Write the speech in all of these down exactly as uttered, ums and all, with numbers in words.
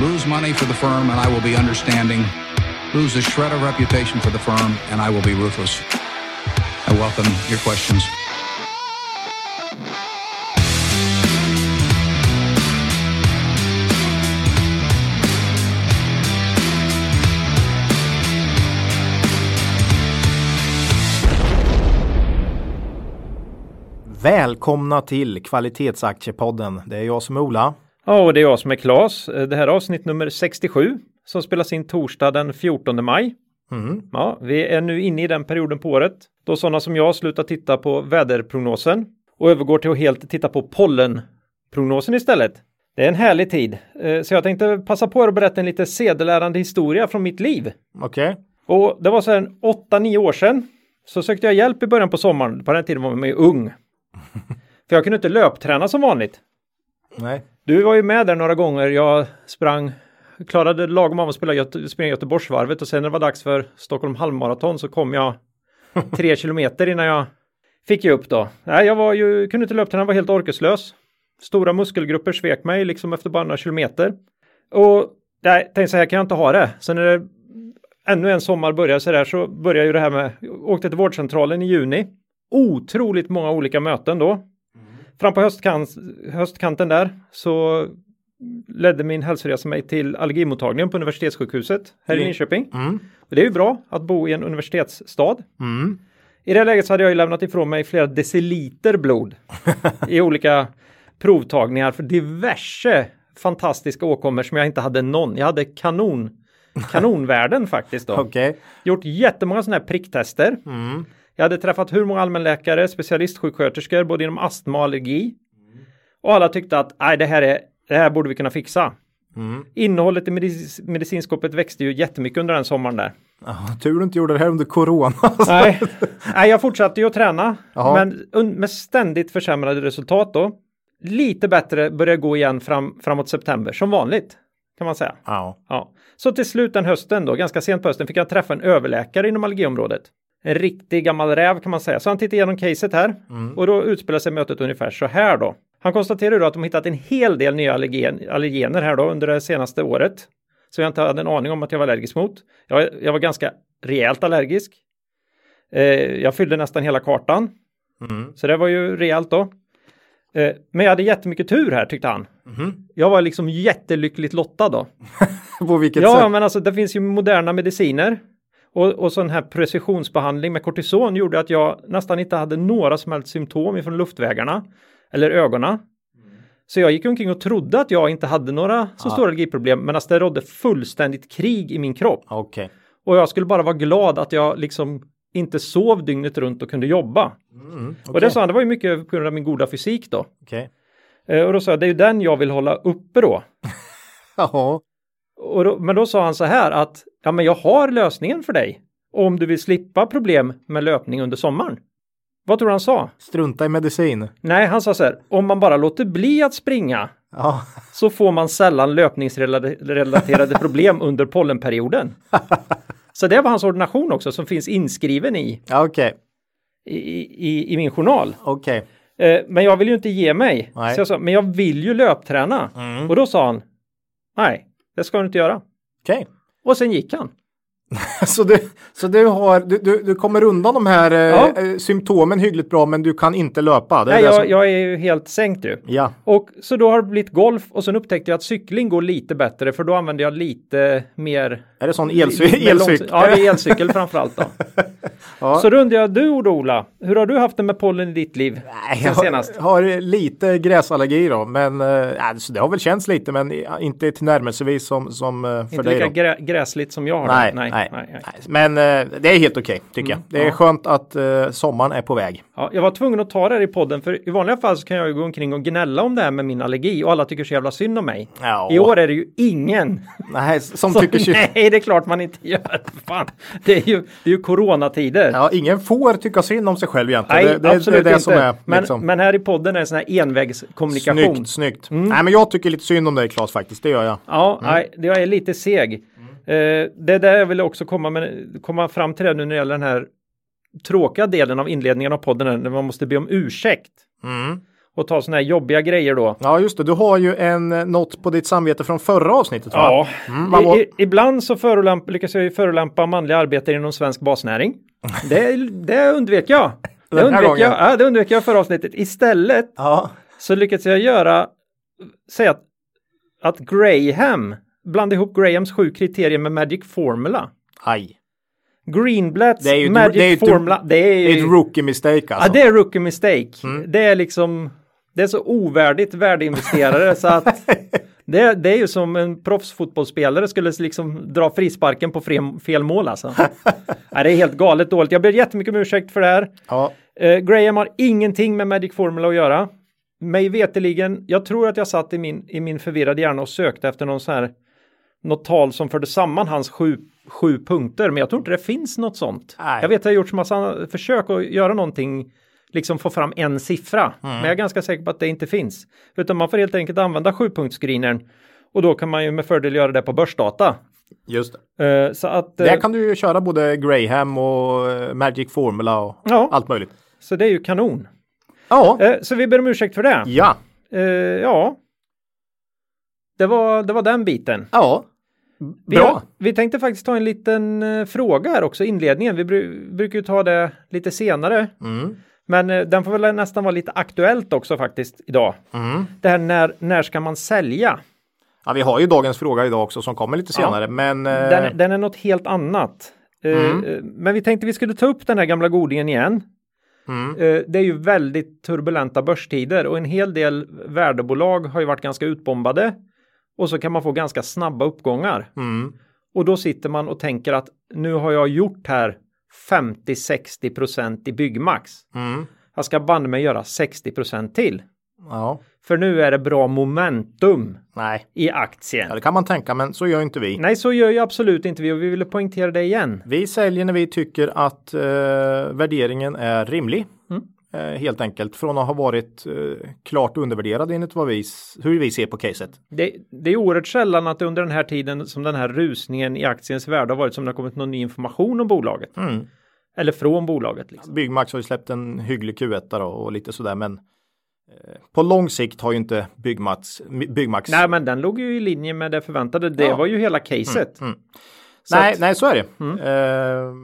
Lose money for the firm and I will be understanding. Lose a shred of reputation for the firm and I will be ruthless. I welcome your questions. Välkomna till kvalitetsaktiepodden. Det är jag som är Ola. Ja, och det är jag som är Claes. Det här är avsnitt nummer sextiosju som spelas in torsdag den fjortonde maj. Mm. Ja, vi är nu inne i den perioden på året då sådana som jag slutar titta på väderprognosen och övergår till att helt titta på pollenprognosen istället. Det är en härlig tid. Så jag tänkte passa på att berätta en lite sedelärande historia från mitt liv. Okej. Okay. Och det var så här åtta nio år sedan så sökte jag hjälp i början på sommaren. På den tiden var man ju ung. För jag kunde inte löpträna som vanligt. Nej. Du var ju med där några gånger. Jag sprang, klarade lagom av att spela Göte, springa Göteborgsvarvet. Och sen när det var dags för Stockholm Halvmaraton så kom jag tre kilometer innan jag fick ju upp då. Nej, jag var ju, kunde inte löpträna, var helt orkeslös. Stora muskelgrupper svek mig liksom efter bara några kilometer. Och nej, tänkte så här kan jag inte ha det. Sen när det, ännu en sommar började så där så började ju det här med, åkte till vårdcentralen i juni. Otroligt många olika möten då. Fram på höstkant, höstkanten där så ledde min hälsoresa mig till allergimottagningen på universitetssjukhuset här mm. i Linköping. Mm. Och det är ju bra att bo i en universitetsstad. Mm. I det läget så hade jag ju lämnat ifrån mig flera deciliter blod i olika provtagningar för diverse fantastiska åkommor som jag inte hade någon. Jag hade kanon, kanonvärden faktiskt då. Okay. Gjort jättemånga sådana här pricktester. Mm. Jag hade träffat hur många allmänläkare, specialistsjuksköterskor, både inom astma och allergi. Och alla tyckte att nej, det här är, det här borde vi kunna fixa. Mm. Innehållet i medic- medicinskåpet växte ju jättemycket under den sommaren där. Ah, tur du inte gjorde det här under corona. Nej. nej, jag fortsatte ju att träna. Aha. Men un- med ständigt försämrade resultat då. Lite bättre började gå igen fram, framåt september, som vanligt kan man säga. Ah. Ja. Så till slut den hösten då, ganska sent på hösten, fick jag träffa en överläkare inom allergiområdet. En riktig gammal räv kan man säga. Så han tittar igenom caset här. Mm. Och då utspelar sig mötet ungefär så här då. Han konstaterar då att de har hittat en hel del nya allergen, allergener här då under det senaste året. Så jag inte hade en aning om att jag var allergisk mot. Jag, jag var ganska rejält allergisk. Eh, jag fyllde nästan hela kartan. Mm. Så det var ju rejält då. Eh, men jag hade jättemycket tur här tyckte han. Mm. Jag var liksom jättelyckligt lottad då. På vilket ja, sätt? Ja men alltså det finns ju moderna mediciner. Och, och sån här precisionsbehandling med kortison gjorde att jag nästan inte hade några som helst symptom ifrån luftvägarna eller ögonen. Mm. Så jag gick omkring och trodde att jag inte hade några så ah. stora allergiproblem men att det rådde fullständigt krig i min kropp. Okay. Och jag skulle bara vara glad att jag liksom inte sov dygnet runt och kunde jobba. Mm, okay. Och det sa han, det var ju mycket på grund av min goda fysik då. Okay. Eh, och då sa jag, det är ju den jag vill hålla uppe då. Jaha. Och då, men då sa han så här att ja men jag har lösningen för dig om du vill slippa problem med löpning under sommaren. Vad tror du han sa? Strunta i medicin. Nej, han sa så här, om man bara låter bli att springa ja. Så får man sällan löpningsrelaterade problem under pollenperioden. Så det var hans ordination också som finns inskriven i, ja, okay. i, i, i min journal. Okej. Okay. Eh, men jag vill ju inte ge mig. Nej. Så jag sa, men jag vill ju löpträna. Mm. Och då sa han, nej. Det ska du inte göra. Okej. Okay. Och sen gick han. så du, så du, har, du, du, du kommer undan de här ja. eh, symptomen hyggligt bra men du kan inte löpa. Det är Nej, det jag, som... jag är ju helt sänkt ju. Ja. Och så då har det blivit golf och sen upptäckte jag att cykling går lite bättre för då använder jag lite mer... Är det sån elcy- elcykel? Ja, det är elcykel framförallt då. ja. Så då undrar jag, du Ola, hur har du haft det med pollen i ditt liv? Nej, jag senast? Har, har lite gräsallergi då, men äh, så det har väl känts lite men inte tillnärmelsevis som, som för inte dig. Inte lika grä, gräsligt som jag har. Nej. Nej. Nej, nej, nej. Men eh, det är helt okej, okay, tycker mm, jag. Det är ja. skönt att eh, sommaren är på väg. Ja, jag var tvungen att ta det här i podden, för i vanliga fall så kan jag ju gå omkring och gnälla om det här med min allergi. Och alla tycker så jävla synd om mig. Ja. I år är det ju ingen. Nej, som så, tycker synd. Nej, det är klart man inte gör. Fan. Det är ju, det är ju coronatider. Ja, ingen får tycka synd om sig själv egentligen. Nej, det, det, absolut det är det som är, men, liksom. Men här i podden är det sån här envägskommunikation. Snyggt, snyggt. Mm. Nej, men jag tycker lite synd om dig, Claes, faktiskt. Det gör jag. Ja, mm. nej, jag är lite seg. Uh, det där jag ville också komma, med, komma fram till det nu när det gäller den här tråkiga delen av inledningen av podden där man måste be om ursäkt. Mm. och ta såna här jobbiga grejer då. Ja, just det. Du har ju en något på ditt samvete från förra avsnittet, va? Ja. Mm, var... I, i, ibland så förolämp, lyckas jag ju förolämpa manliga arbetare inom svensk basnäring. Det, det undvek jag. Det undvek jag, ja, det undvek jag förra avsnittet. Istället ja. så lyckades jag göra, säga att, att Graham, bland ihop Grahams sju kriterier med Magic Formula. Aj. Greenblatts Magic Formula. Det är ett rookie mistake alltså. Ja, det är rookie mistake. Mm. Det är liksom, det är så ovärdigt värdeinvesterare så att det, det är ju som en proffsfotbollsspelare skulle liksom dra frisparken på fel, fel mål alltså. Nej, det är helt galet dåligt. Jag ber jättemycket om ursäkt för det här. Ja. Eh, Graham har ingenting med Magic Formula att göra. Mig veteligen, jag tror att jag satt i min, i min förvirrade hjärna och sökte efter någon så här, något tal som förde samman hans sju, sju punkter. Men jag tror inte det finns något sånt. Nej. Jag vet att jag har gjort massa försök att göra någonting, liksom få fram en siffra. Mm. Men jag är ganska säker på att det inte finns. Utan man får helt enkelt använda sjupunktsscreenern. Och då kan man ju med fördel göra det på Börsdata. Just det. Uh, så att, uh, där kan du ju köra både Graham och Magic Formula och ja. allt möjligt. Så det är ju kanon. Ja. Uh, så vi ber om ursäkt för det. Ja. Uh, ja. Det var, det var den biten. Ja. Vi, har, vi tänkte faktiskt ta en liten uh, fråga här också i inledningen. Vi bru, brukar ju ta det lite senare. Mm. Men uh, den får väl nästan vara lite aktuellt också faktiskt idag. Mm. Det här när, när ska man sälja? Ja, vi har ju dagens fråga idag också som kommer lite senare. Ja. Men, uh... den, den är något helt annat. Uh, mm. uh, men vi tänkte vi skulle ta upp den här gamla godingen igen. Mm. Uh, det är ju väldigt turbulenta börstider. Och en hel del värdebolag har ju varit ganska utbombade. Och så kan man få ganska snabba uppgångar. Mm. Och då sitter man och tänker att nu har jag gjort här femtio till sextio procent i Byggmax. Mm. Jag ska banne mig göra sextio procent till. Ja. För nu är det bra momentum Nej. i aktien. Ja, det kan man tänka, men så gör inte vi. Nej, så gör ju absolut inte vi och vi ville poängtera det igen. Vi säljer när vi tycker att eh, värderingen är rimlig. Mm. Helt enkelt från att ha varit eh, klart undervärderad enligt vad vi, hur vi ser på caset. Det, det är oerhört sällan att under den här tiden som den här rusningen i aktiens värde har varit som det har kommit någon ny information om bolaget. Mm. Eller från bolaget. Liksom. Byggmax har ju släppt en hygglig Q ett och, och lite sådär, men eh, på lång sikt har ju inte Byggmax... Byggmax... Nej, men den låg ju i linje med det förväntade. Det ja. var ju hela caset. Mm, mm. Så nej, att... nej, så är det. Mm. Uh,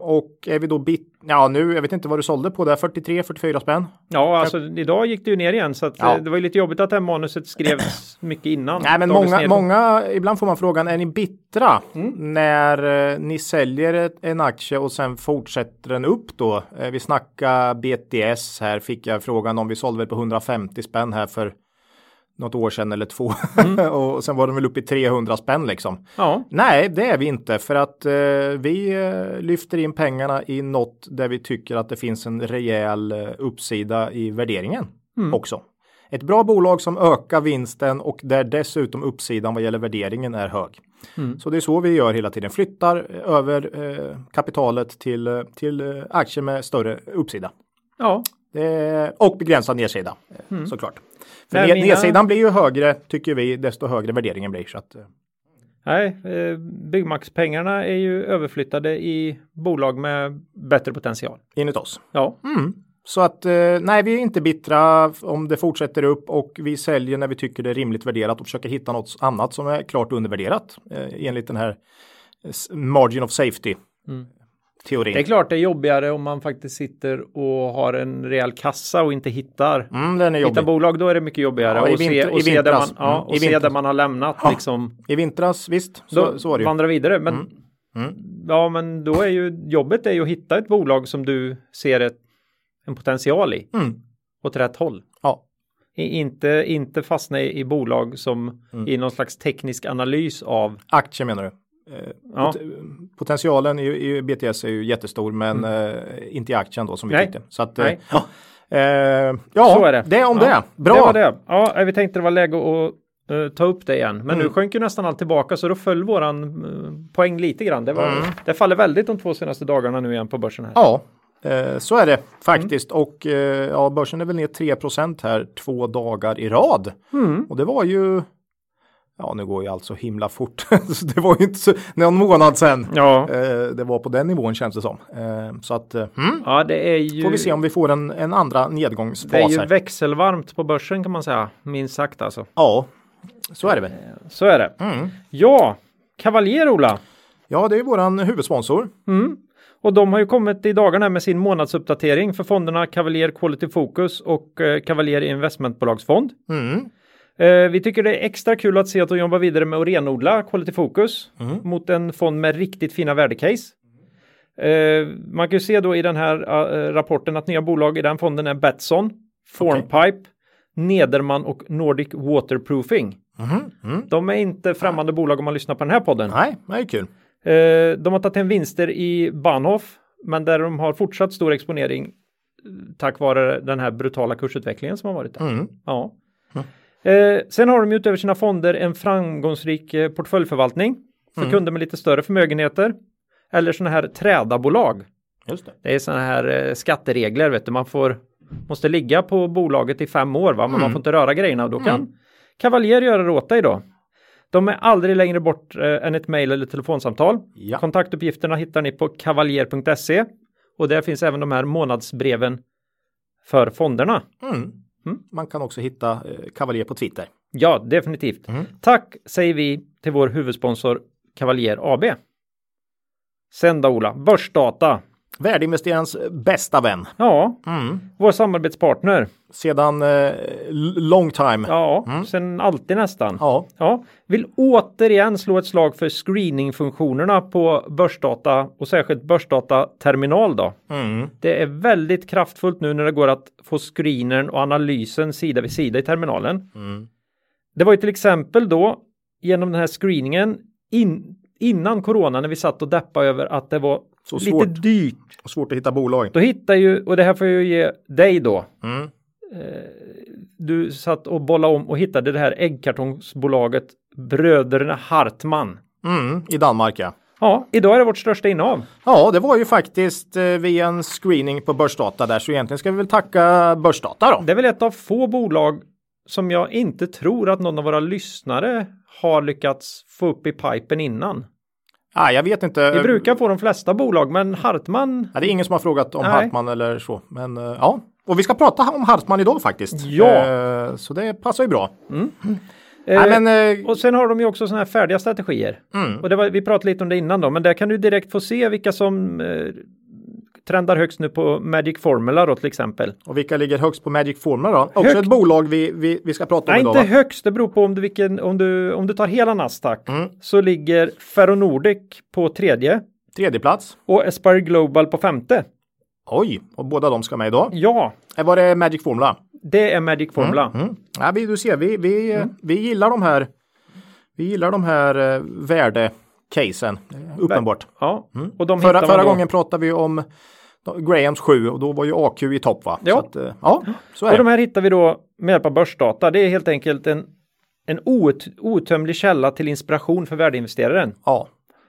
och är vi då bit... Ja, nu, jag vet inte vad du sålde på där. fyrtiotre, fyrtiofyra spänn. Ja, alltså jag... idag gick det ju ner igen. Så att, ja. det var ju lite jobbigt att det här manuset skrevs mycket innan. Nej, men många, många... Ibland får man frågan, är ni bittra mm. när eh, ni säljer ett, en aktie och sen fortsätter den upp då? Eh, vi snackar B T S här. Fick jag frågan om vi sålde på hundrafemtio spänn här för... något år sedan eller två. Mm. Och sen var de väl uppe i trehundra spänn liksom. Ja. Nej, det är vi inte. För att eh, vi lyfter in pengarna i något där vi tycker att det finns en rejäl uppsida i värderingen mm. också. Ett bra bolag som ökar vinsten och där dessutom uppsidan vad gäller värderingen är hög. Mm. Så det är så vi gör hela tiden. Flyttar över eh, kapitalet till, till aktier med större uppsida. Ja. Det, och begränsad nedsida mm. såklart. För nej, mina... nedsidan blir ju högre tycker vi desto högre värderingen blir. Så att... Nej, eh, Byggmax-pengarna är ju överflyttade i bolag med bättre potential. Enligt oss. Ja. Mm. Så att eh, nej, vi är inte bittra om det fortsätter upp och vi säljer när vi tycker det är rimligt värderat och försöker hitta något annat som är klart undervärderat eh, enligt den här margin of safety. Mm. Teorin. Det är klart det är jobbigare om man faktiskt sitter och har en rejäl kassa och inte hittar, mm, den är jobbig. Hittar bolag. Då är det mycket jobbigare ja, och, vinter, se, och, se där, man, ja, och se där man har lämnat. Ja. Liksom. I vintras, visst. Så, då så var det ju. Vandra vidare. Men, mm. Mm. Ja, men då är ju jobbet är ju att hitta ett bolag som du ser ett, en potential i. Mm. Åt rätt håll. Ja. I, inte, inte fastna i, i bolag som mm. i någon slags teknisk analys av... Aktier menar du? Ja. Potentialen i, i B T S är ju jättestor men mm. eh, inte i aktien då som vi Nej. tyckte. Så att, Nej. Ja, eh, ja så är det. Det är om ja. det. Bra. Det var det. Ja, vi tänkte det var läge att uh, ta upp det igen. Men mm. nu sjönk ju nästan allt tillbaka så då föll våran uh, poäng lite grann. Det, var, mm. det faller väldigt de två senaste dagarna nu igen på börsen här. Ja, eh, så är det faktiskt. Mm. Och eh, ja, börsen är väl ner tre procent här två dagar i rad. Mm. Och det var ju... Ja, nu går ju allt så himla fort. Så det var ju inte så, någon månad sedan. Ja. Eh, det var på den nivån känns det som. Eh, så att, mm, ja, det är ju, får vi se om vi får en, en andra nedgångsfas. Det är ju här. Växelvarmt på börsen kan man säga, minst sagt alltså. Ja, så är det väl. Så är det. Mm. Ja, Cavalier, Ola. Ja, det är ju våran huvudsponsor. Mm. Och de har ju kommit i dagarna med sin månadsuppdatering för fonderna Cavalier Quality Focus och eh, Cavalier Investmentbolagsfond. Mm. Vi tycker det är extra kul att se att de jobbar vidare med att renodla Quality Focus mm. mot en fond med riktigt fina värdecase. Man kan ju se då i den här rapporten att nya bolag i den fonden är Betsson, Formpipe, okay. Nederman och Nordic Waterproofing. Mm. Mm. De är inte främmande bolag om man lyssnar på den här podden. Nej, det är kul. De har tagit hem vinster i Bahnhof, men där de har fortsatt stor exponering tack vare den här brutala kursutvecklingen som har varit där. Mm. Ja. Mm. Eh, sen har de utöver sina fonder en framgångsrik eh, portföljförvaltning för mm. kunder med lite större förmögenheter eller sådana här trädabolag. Just det. Det är sådana här eh, skatteregler, vet du, man får, måste ligga på bolaget i fem år va, men mm. man får inte röra grejerna och då mm. kan Cavalier göra det åt dig då. De är aldrig längre bort eh, än ett mejl eller telefonsamtal. Ja. Kontaktuppgifterna hittar ni på kavalier punkt se och där finns även de här månadsbreven för fonderna. Mm. Mm. Man kan också hitta eh, Cavalier på Twitter. Ja, definitivt. Mm. Tack säger vi till vår huvudsponsor Cavalier A B. Sen då, Ola, Börsdata. Värdeinvesterarens bästa vän. Ja, mm. vår samarbetspartner. Sedan eh, long time. Ja, mm. sen alltid nästan. Ja. Ja. Vill återigen slå ett slag för screeningfunktionerna på Börsdata och särskilt Börsdata-terminal då. Mm. Det är väldigt kraftfullt nu när det går att få screenern och analysen sida vid sida i terminalen. Mm. Det var ju till exempel då genom den här screeningen in, innan corona när vi satt och deppade över att det var så lite svårt. Dyrt. Och svårt att hitta bolag. Då hittar ju, och det här får jag ju ge dig då. Mm. Eh, du satt och bollade om och hittade det här äggkartongsbolaget Bröderna Hartmann. Mm, i Danmark, ja. Ja, idag är det vårt största innehav. Ja, det var ju faktiskt eh, via en screening på Börsdata där. Så egentligen ska vi väl tacka Börsdata då. Det är väl ett av få bolag som jag inte tror att någon av våra lyssnare har lyckats få upp i pipen innan. Ah, jag vet inte. Vi brukar få de flesta bolag, men Hartmann... Ja, det är ingen som har frågat om Nej. Hartmann eller så. Men uh, ja, och vi ska prata om Hartmann idag faktiskt. Ja. Uh, så det passar ju bra. Mm. Mm. Uh, Nej, men, uh... Och sen har de ju också sådana här färdiga strategier. Mm. Och det var, vi pratade lite om det innan då, men där kan du direkt få se vilka som uh, trendar högst nu på Magic Formula då till exempel. Och vilka ligger högst på Magic Formula då? Också högt. Ett bolag vi, vi, vi ska prata om Nej, idag. Nej, inte högst. Det beror på om du, vilken, om du, om du tar hela Nasdaq mm. så ligger Ferro Nordic på tredje. Tredje plats. Och Aspire Global på femte. Oj, och båda de ska med idag. Ja. Var det Magic Formula? Det är Magic Formula. Mm. Mm. Ja, vi, du ser, vi, vi, mm. vi gillar de här, vi gillar de här eh, värde... casen, uppenbart. Ja, mm. och de förra förra gången pratade vi om Grahams sju och då var ju A Q i topp va? Ja. Så att, ja, så är och det. De här hittar vi då med hjälp av Börsdata. Det är helt enkelt en, en out, outtömlig källa till inspiration för värdeinvesteraren. Ja.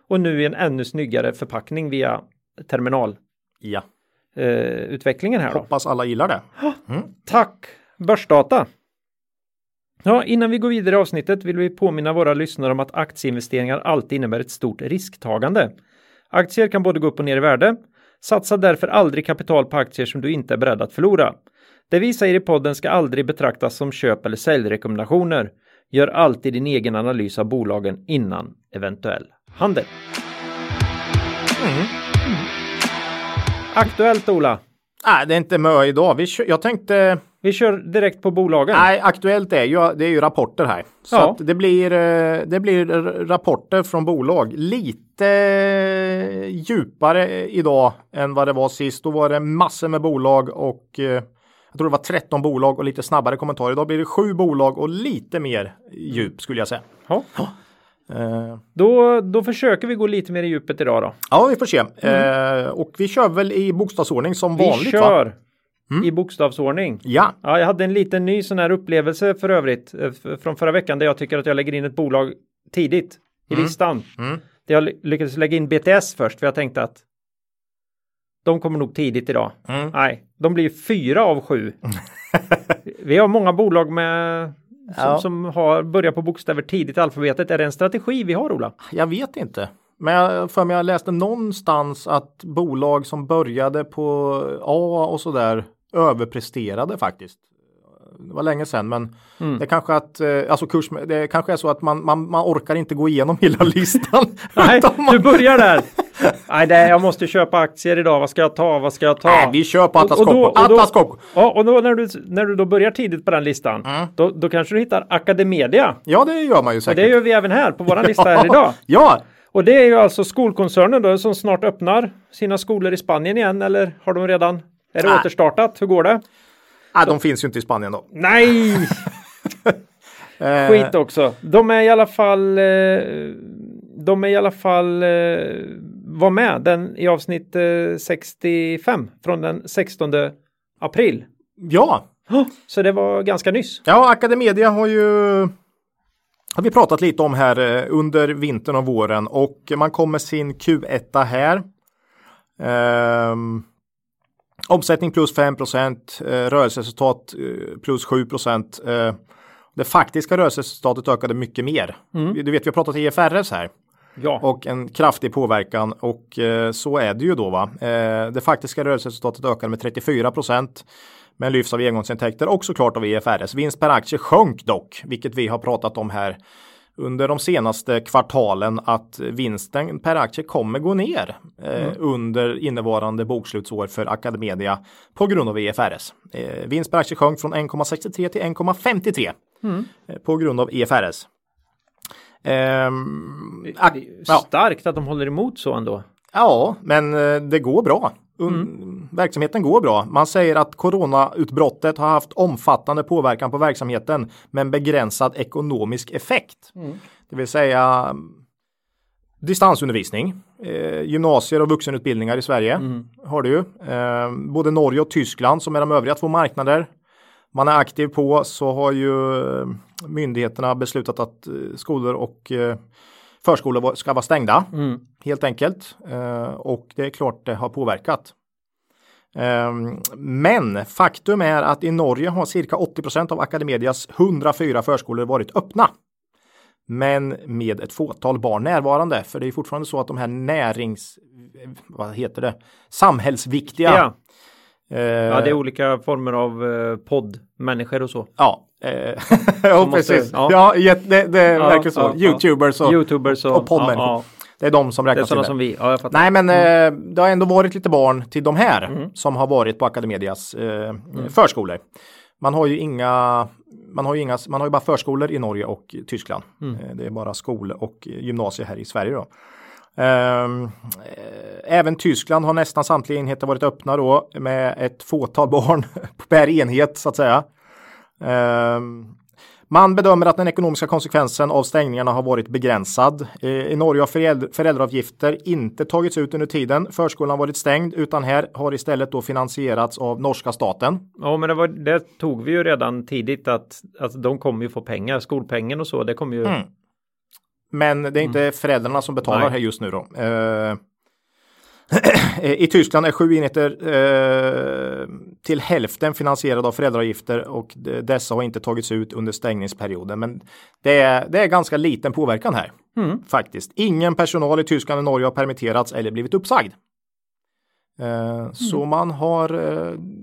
Och nu en ännu snyggare förpackning via terminal. Ja. Eh, utvecklingen här då. Hoppas alla gillar det. Mm. Tack Börsdata. Ja, innan vi går vidare i avsnittet vill vi påminna våra lyssnare om att aktieinvesteringar alltid innebär ett stort risktagande. Aktier kan både gå upp och ner i värde. Satsa därför aldrig kapital på aktier som du inte är beredd att förlora. Det vi säger i podden ska aldrig betraktas som köp- eller säljrekommendationer. Gör alltid din egen analys av bolagen innan eventuell handel. Mm. Mm. Aktuellt, Ola? Nej, det är inte möjligt idag. Vi kö- jag tänkte... Vi kör direkt på bolagen. Nej, aktuellt är ju, det är ju rapporter här. Så ja. Att det, blir, det blir rapporter från bolag. Lite djupare idag än vad det var sist. Då var det massor med bolag och jag tror det var tretton bolag och lite snabbare kommentarer. Idag blir det sju bolag och lite mer djup skulle jag säga. Ja. Ja. Uh. Då, då försöker vi gå lite mer i djupet idag då. Ja, vi får se. Mm. Uh, och vi kör väl i bokstavsordning som vi vanligt kör. Va? Mm. I bokstavsordning. Ja. Ja, jag hade en liten ny sån här upplevelse för övrigt f- från förra veckan där jag tycker att jag lägger in ett bolag tidigt i mm. listan. Mm. Där jag lyckades lägga in B T S först för jag tänkte att de kommer nog tidigt idag. Mm. Nej, de blir fyra av sju. Vi har många bolag med som, ja. som har börjat på bokstäver tidigt i alfabetet. Är det en strategi vi har, Ola? Jag vet inte. Men jag, för mig, jag läste någonstans att bolag som började på A och sådär överpresterade faktiskt. Det var länge sedan, men mm. det kanske att alltså kurs, det kanske är så att man, man, man orkar inte gå igenom hela listan. Nej, man... du börjar där. Nej, det, jag måste köpa aktier idag. Vad ska jag ta? Vad ska jag ta? Nej, vi köper Atlas Copco. Atlas Copco. Ja, och då, när, du, när du då börjar tidigt på den listan, mm. då, då kanske du hittar Academedia. Ja, det gör man ju säkert. Och det gör vi även här på våran lista här idag. Ja. Och det är ju alltså skolkoncernen då som snart öppnar sina skolor i Spanien igen. Eller har de redan? Är det ah. återstartat? Hur går det? Nej, ah, de finns ju inte i Spanien då. Nej! Skit också. De är i alla fall... De är i alla fall... Var med den i avsnitt sextiofem från den sextonde april. Ja! Så det var ganska nyss. Ja, Academedia har ju... Har vi pratat lite om här under vintern och våren. Och man kom med sin Q ett här. Ehm... Omsättning plus fem procent, rörelseresultat plus sju procent. Det faktiska rörelseresultatet ökade mycket mer. Mm. Du vet, vi har pratat E F R S här. Ja. Och en kraftig påverkan, och så är det ju då, va. Det faktiska rörelseresultatet ökade med trettiofyra procent, men lyfts av engångsintäkter och såklart av E F R S. Vinst per aktie sjönk dock, vilket vi har pratat om här under de senaste kvartalen, att vinsten per aktie kommer gå ner eh, mm. under innevarande bokslutsår för Academedia på grund av E F R S. Eh, vinst per aktie sjönk från en komma sextiotre till en komma femtiotre mm. eh, på grund av E F R S. Eh, ak- starkt att de håller emot så ändå. Ja, men eh, det går bra. Un- mm. Verksamheten går bra. Man säger att coronautbrottet har haft omfattande påverkan på verksamheten, men begränsad ekonomisk effekt. Mm. Det vill säga distansundervisning, eh, gymnasier och vuxenutbildningar i Sverige mm. har du ju. Eh, både Norge och Tyskland, som är de övriga två marknader man är aktiv på, så har ju myndigheterna beslutat att skolor och eh, förskolor ska vara stängda, mm. helt enkelt. Eh, och det är klart det har påverkat. Eh, men faktum är att i Norge har cirka åttio procent av Academedias hundrafyra förskolor varit öppna. Men med ett fåtal barn närvarande. För det är fortfarande så att de här närings... Vad heter det? Samhällsviktiga... Ja. Eh, ja, det är olika former av eh, poddmänniskor och så. Ja, eh, ja måste, precis. Ja, ja det, det ja, verkar så. Ja, YouTubers, och, YouTubers och, och poddmänniskor. Ja, ja. Det är de som räknas till det. Det är sådana som vi. Ja, jag fattar. Nej, men mm. eh, det har ändå varit lite barn till de här mm. som har varit på Academedias eh, mm. förskolor. Man har ju inga, man har ju inga, man har ju bara förskolor i Norge och Tyskland. Mm. Eh, det är bara skolor och gymnasier här i Sverige då. Um, även Tyskland har nästan samtliga enheter varit öppna då, med ett fåtal barn per enhet så att säga. Um, man bedömer att den ekonomiska konsekvensen av stängningarna har varit begränsad. Uh, i Norge har föräldra- föräldraavgifter inte tagits ut under tiden förskolan har varit stängd, utan här har istället då finansierats av norska staten. Ja, men det, var, det tog vi ju redan tidigt att, att de kommer ju få pengar, skolpengen och så, det kommer ju... Mm. Men det är inte mm. föräldrarna som betalar. Nej. Här just nu då. Eh, I Tyskland är sju enheter eh, till hälften finansierade av föräldravgifter, och dessa har inte tagits ut under stängningsperioden. Men det är, det är ganska liten påverkan här mm. faktiskt. Ingen personal i Tyskland och Norge har permitterats eller blivit uppsagd. Eh, mm. Så man har,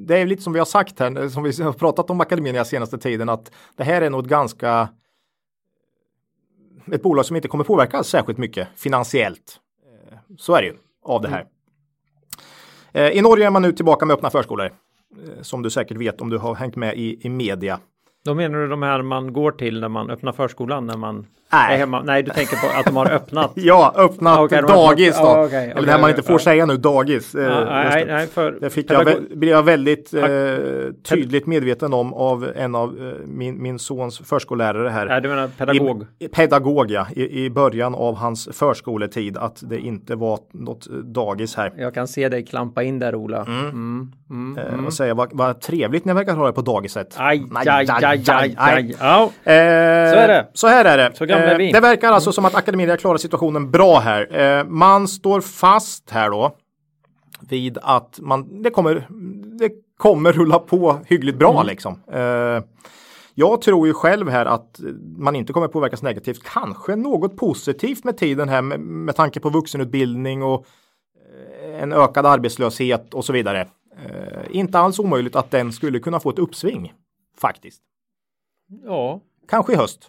det är lite som vi har sagt här, som vi har pratat om Academedia senaste tiden, att det här är nog ganska... Ett bolag som inte kommer påverkas särskilt mycket finansiellt. Så är det ju av det här. Mm. I Norge är man nu tillbaka med öppna förskolor. Som du säkert vet om du har hängt med i, i media. Då menar du de här man går till när man öppnar förskolan? När man nej. Är hemma? Nej, du tänker på att de har öppnat. Ja, öppnat okay, dagis då. Oh, okay, okay, eller det här man inte får okay. säga nu, dagis. Uh, nej, nej, för det fick pedagog... jag, blev jag väldigt uh, tydligt medveten om av en av uh, min, min sons förskollärare här. Nej, du menar pedagog? I, pedagog, ja. I, I början av hans förskoletid, att det inte var något dagis här. Jag kan se dig klampa in där, Ola. Mm. Mm, mm, uh, mm. Och säga, vad, vad trevligt ni verkar ha det på dagiset. Aj, aj, aj. aj. Aj, aj, aj. Oh. Eh, så är det. Så här är det. Så gamla är vi. Eh, det verkar alltså som att Academedia klarar situationen bra här. Eh, man står fast här då vid att man, det, kommer, det kommer rulla på hyggligt bra mm. liksom. Eh, jag tror ju själv här att man inte kommer påverkas negativt. Kanske något positivt med tiden här med, med tanke på vuxenutbildning och en ökad arbetslöshet och så vidare. Eh, inte alls omöjligt att den skulle kunna få ett uppsving faktiskt. Ja. Kanske i höst.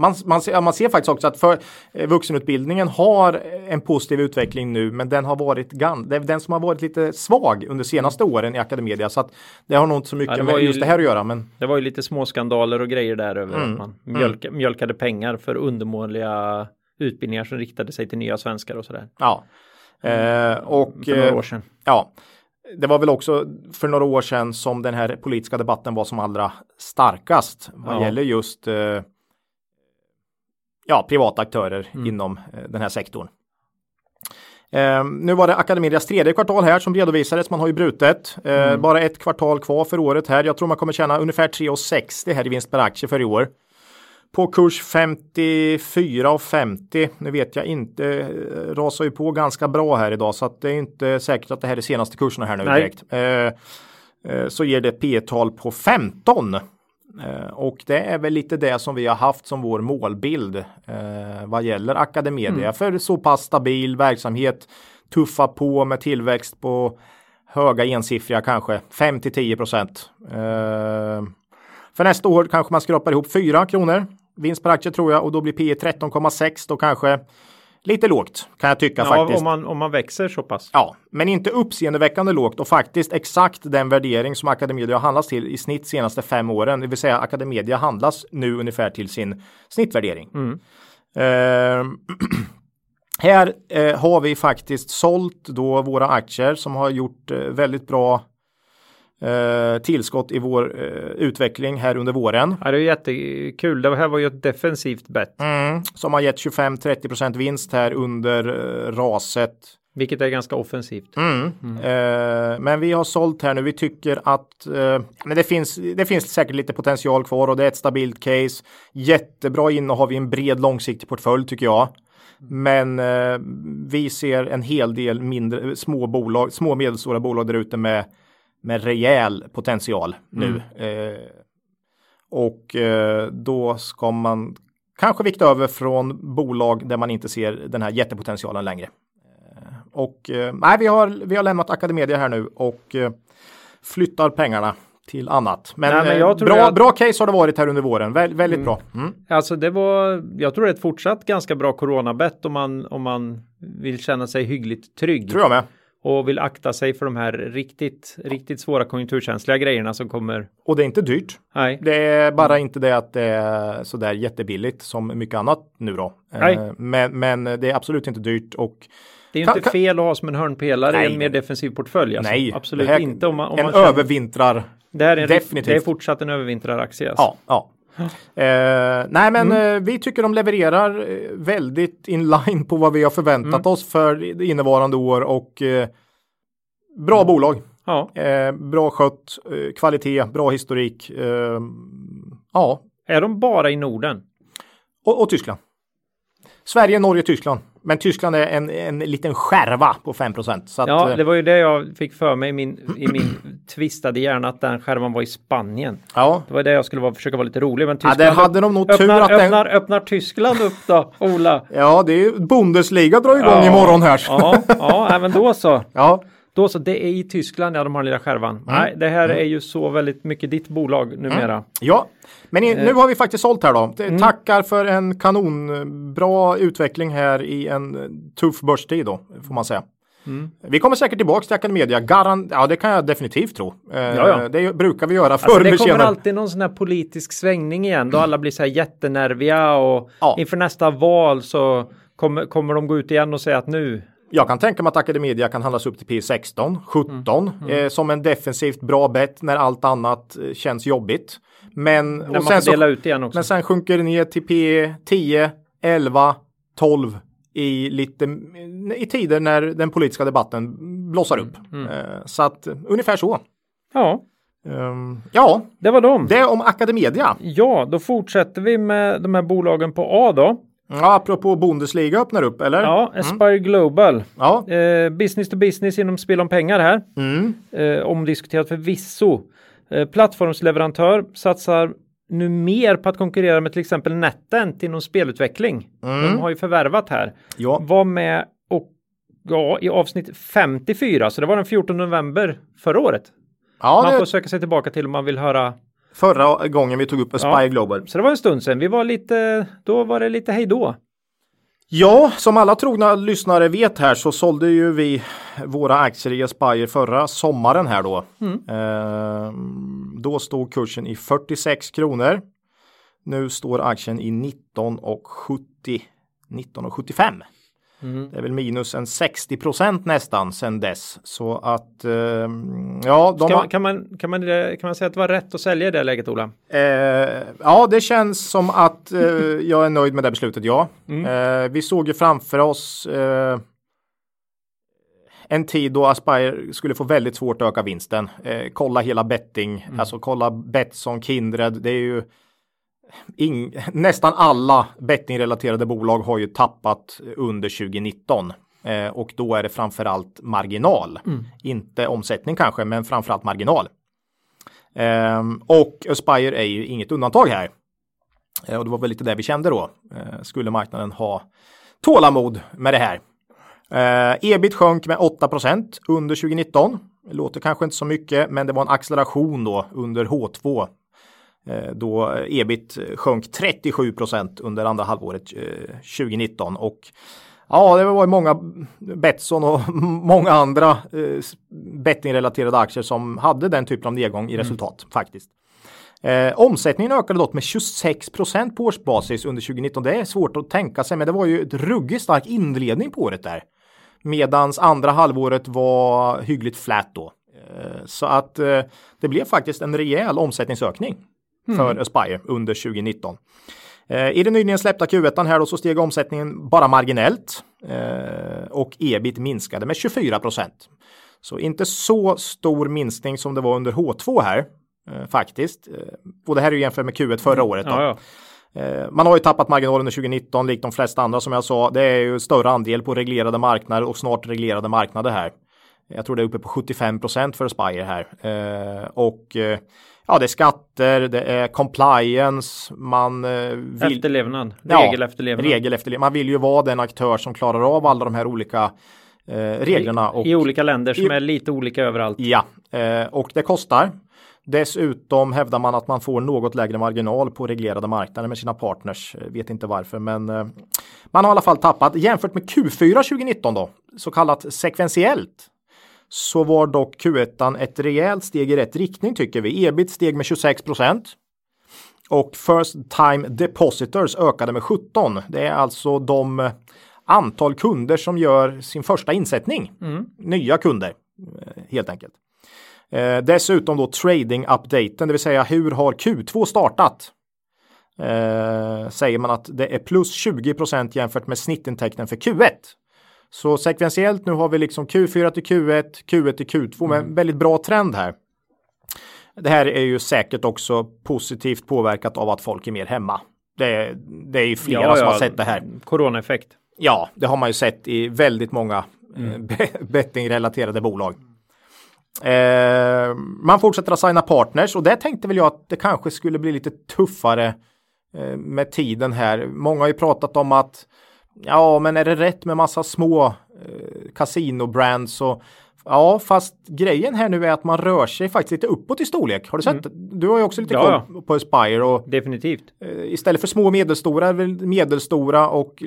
Man, man, ser, man ser faktiskt också att för, eh, vuxenutbildningen har en positiv utveckling nu, men den har varit gan, det är den som har varit lite svag under senaste åren i Academedia, så att det har nog inte så mycket ja, med ju, just det här att göra. Men... Det var ju lite småskandaler och grejer där över mm. att man mjölka, mjölkade pengar för undermåliga utbildningar som riktade sig till nya svenskar och sådär. Ja. Eh, och, för några år sedan. Ja. Det var väl också för några år sedan som den här politiska debatten var som allra starkast vad ja. gäller just eh, ja, privata aktörer mm. inom eh, den här sektorn. Eh, nu var det Academedias tredje kvartal här som redovisades. Man har ju brutet. Eh, mm. Bara ett kvartal kvar för året här. Jag tror man kommer tjäna ungefär tre sextio här i vinst per aktie för i år. På kurs femtiofyra och femtio, nu vet jag inte, rasar ju på ganska bra här idag, så att det är inte säkert att det här är senaste kurserna här nu Nej. direkt. Eh, eh, så ger det P-tal på femton eh, och det är väl lite det som vi har haft som vår målbild eh, vad gäller Academedia. Mm. För så pass stabil verksamhet, tuffa på med tillväxt på höga ensiffriga kanske, fem till tio procent. Eh, För nästa år kanske man skrapar ihop fyra kronor vinst per aktie tror jag, och då blir P E tretton komma sex, då kanske lite lågt kan jag tycka ja, faktiskt. Om man, om man växer så pass. Ja, men inte uppseendeväckande lågt och faktiskt exakt den värdering som Academedia har handlats till i snitt senaste fem åren. Det vill säga Academedia handlas nu ungefär till sin snittvärdering. Mm. Uh, här uh, har vi faktiskt sålt då våra aktier som har gjort uh, väldigt bra Eh, tillskott i vår eh, utveckling här under våren. Ja, det är jättekul. Det här var ju ett defensivt bett. Mm, som har gett tjugofem till trettio procent vinst här under eh, raset. Vilket är ganska offensivt. Mm. Mm. Eh, men vi har sålt här nu. Vi tycker att eh, men det, finns, det finns säkert lite potential kvar och det är ett stabilt case. Jättebra innehav i en bred långsiktig portfölj tycker jag. Men eh, vi ser en hel del mindre, små bolag, små medelstora bolag där ute med med rejäl potential nu. Mm. Eh, och eh, då ska man kanske vikta över från bolag där man inte ser den här jättepotentialen längre. Eh, och eh, nej, vi har, vi har lämnat Academedia här nu och eh, flyttar pengarna till annat. Men, nej, men jag tror bra, att... bra case har det varit här under våren. Vä- väldigt mm. bra. Mm. Alltså det var, jag tror det är ett fortsatt ganska bra coronabett om man, om man vill känna sig hyggligt trygg. Tror jag med. Och vill akta sig för de här riktigt, riktigt svåra konjunkturkänsliga grejerna som kommer. Och det är inte dyrt. Nej. Det är bara inte det att det är sådär jättebilligt som mycket annat nu då. Nej. Men, men det är absolut inte dyrt. Och det är ju kan, inte fel att ha som en hörnpelare i en mer defensiv portfölj. Alltså. Nej. Absolut här, inte. Om man, om en man känner, övervintrar. Det är, en, definitivt. Det är fortsatt en övervintraraktie. Alltså. Ja, ja. Eh, nej men mm. eh, vi tycker de levererar väldigt inline på vad vi har förväntat mm. oss för innevarande år och eh, bra mm. bolag, ja. eh, bra skött, eh, kvalitet, bra historik. Eh, ja. Är de bara i Norden? Och, och Tyskland. Sverige, Norge, Tyskland. Men Tyskland är en, en liten skärva på fem procent. Så att, ja, det var ju det jag fick för mig i min, i min tvistade hjärna att den skärvan var i Spanien. Ja. Det var det jag skulle vara, försöka vara lite rolig. Men Tyskland, ja, det hade de nog öppnar, tur att öppnar, den... öppnar Tyskland upp då, Ola? Ja, det är ju Bundesliga drar igång ja. imorgon här. Ja, ja, men då så. Ja. Då så, det är i Tyskland, ja, de har den lilla skärvan. Mm. Nej, det här mm. är ju så väldigt mycket ditt bolag numera. Mm. Ja, men i, eh. nu har vi faktiskt sålt här då. Mm. Tackar för en kanonbra utveckling här i en tuff börstid då, får man säga. Mm. Vi kommer säkert tillbaka till Academedia. Garant- ja, det kan jag definitivt tro. Eh, ja, det brukar vi göra förr. Alltså, det kommer alltid någon sån här politisk svängning igen då alla blir så här jättenerviga och ja. inför nästa val så kommer, kommer de gå ut igen och säga att nu... Jag kan tänka mig att Academedia kan handlas upp till P sexton, sjutton mm. Mm. Eh, som en defensivt bra bet när allt annat eh, känns jobbigt. Men, och sen, så, ut igen också. Men sen sjunker det ner till P tio, elva, tolv i, lite, i tider när den politiska debatten blossar upp. Mm. Mm. Eh, så att ungefär så. Ja. Um, ja, det var dem. Det om Academedia. Ja, då fortsätter vi med de här bolagen på A då. Ja, apropå Bundesliga öppnar upp, eller? Ja, Aspire mm. Global. Ja. Eh, business to business inom spel om pengar här. Mm. Eh, omdiskuterat förvisso. Eh, plattformsleverantör satsar nu mer på att konkurrera med till exempel NetEnt inom spelutveckling. Mm. De har ju förvärvat här. Ja. Var med och ja, i avsnitt femtiofyra, så det var den fjortonde november förra året. Ja, man det... får söka sig tillbaka till om man vill höra. Förra gången vi tog upp Aspire ja. Global. Så det var en stund sedan. Vi var lite, då var det lite hejdå. Ja, som alla trogna lyssnare vet här så sålde ju vi våra aktier i Aspire förra sommaren här då. Mm. Ehm, då stod kursen i fyrtiosex kronor. Nu står aktien i nitton och sjuttio, nitton och sjuttiofem. Mm. Det är väl minus en sextio procent nästan sen dess. Så att, eh, ja. De Ska, har... kan, man, kan, man, kan man säga att det var rätt att sälja i det läget, Ola? Eh, ja, det känns som att eh, jag är nöjd med det beslutet, ja. Mm. Eh, vi såg ju framför oss eh, en tid då Aspire skulle få väldigt svårt att öka vinsten. Eh, kolla hela betting, mm. alltså kolla Betsson, Kindred, det är ju... In, nästan alla bettingrelaterade bolag har ju tappat under tjugonitton eh, och då är det framförallt marginal. Mm. Inte omsättning kanske, men framförallt marginal. Eh, och Aspire är ju inget undantag här. Eh, och det var väl lite det vi kände då. Eh, skulle marknaden ha tålamod med det här? Eh, ebit sjönk med åtta procent under tjugonitton. Det låter kanske inte så mycket, men det var en acceleration då under H två. Då ebit sjönk trettiosju procent under andra halvåret tjugonitton. Och ja, det var många Betsson och många andra eh, bettingrelaterade aktier som hade den typen av nedgång i resultat mm. faktiskt. Eh, omsättningen ökade dock med tjugosex procent på årsbasis under tjugonitton. Det är svårt att tänka sig, men det var ju ett ruggigt stark inledning på året där. Medans andra halvåret var hyggligt flat då. Eh, så att eh, det blev faktiskt en rejäl omsättningsökning. Mm. För Aspire under tjugonitton. Eh, I den nyligen släppta Q ett här då så steg omsättningen bara marginellt. Eh, och ebit minskade med tjugofyra procent. Så inte så stor minskning som det var under H två här. Eh, faktiskt. Eh, och det här är ju jämfört med Q ett förra året då. Ja, ja. Eh, man har ju tappat marginalen under tjugonitton. Likt de flesta andra som jag sa. Det är ju större andel på reglerade marknader. Och snart reglerade marknader här. Jag tror det är uppe på sjuttiofem procent för Aspire här. Eh, och... Eh, Ja, det är skatter, det är compliance, man vill... Efterlevnad, regel ja, efterlevnad. Regel efterlevnad. Man vill ju vara den aktör som klarar av alla de här olika eh, reglerna. Och, I olika länder som i, är lite olika överallt. Ja, eh, och det kostar. Dessutom hävdar man att man får något lägre marginal på reglerade marknader med sina partners. Vet inte varför, men eh, man har i alla fall tappat. Jämfört med Q fyra tjugonitton då, så kallat sekventiellt. Så var dock Q ett ett rejält steg i rätt riktning tycker vi. Ebit steg med tjugosex procent och first time depositors ökade med sjutton. Det är alltså de antal kunder som gör sin första insättning. Mm. Nya kunder helt enkelt. Eh, dessutom då trading-updaten, det vill säga hur har Q två startat? Eh, säger man att det är plus tjugo procent jämfört med snittintäkten för Q ett. Så sekventiellt nu har vi liksom Q fyra till Q ett, Q ett till Q två mm. med en väldigt bra trend här. Det här är ju säkert också positivt påverkat av att folk är mer hemma. Det, det är ju flera ja, som ja. har sett det här. Corona-effekt. Ja, det har man ju sett i väldigt många mm. be- betting-relaterade bolag. Eh, man fortsätter att signa partners och där tänkte väl jag att det kanske skulle bli lite tuffare eh, med tiden här. Många har ju pratat om att ja, men är det rätt med massa små eh, kasinobrands? Och, ja, fast grejen här nu är att man rör sig faktiskt lite uppåt i storlek. Har du sett? Mm. Du har ju också lite ja, koll på Aspire. Och, definitivt. Eh, istället för små och medelstora, medelstora och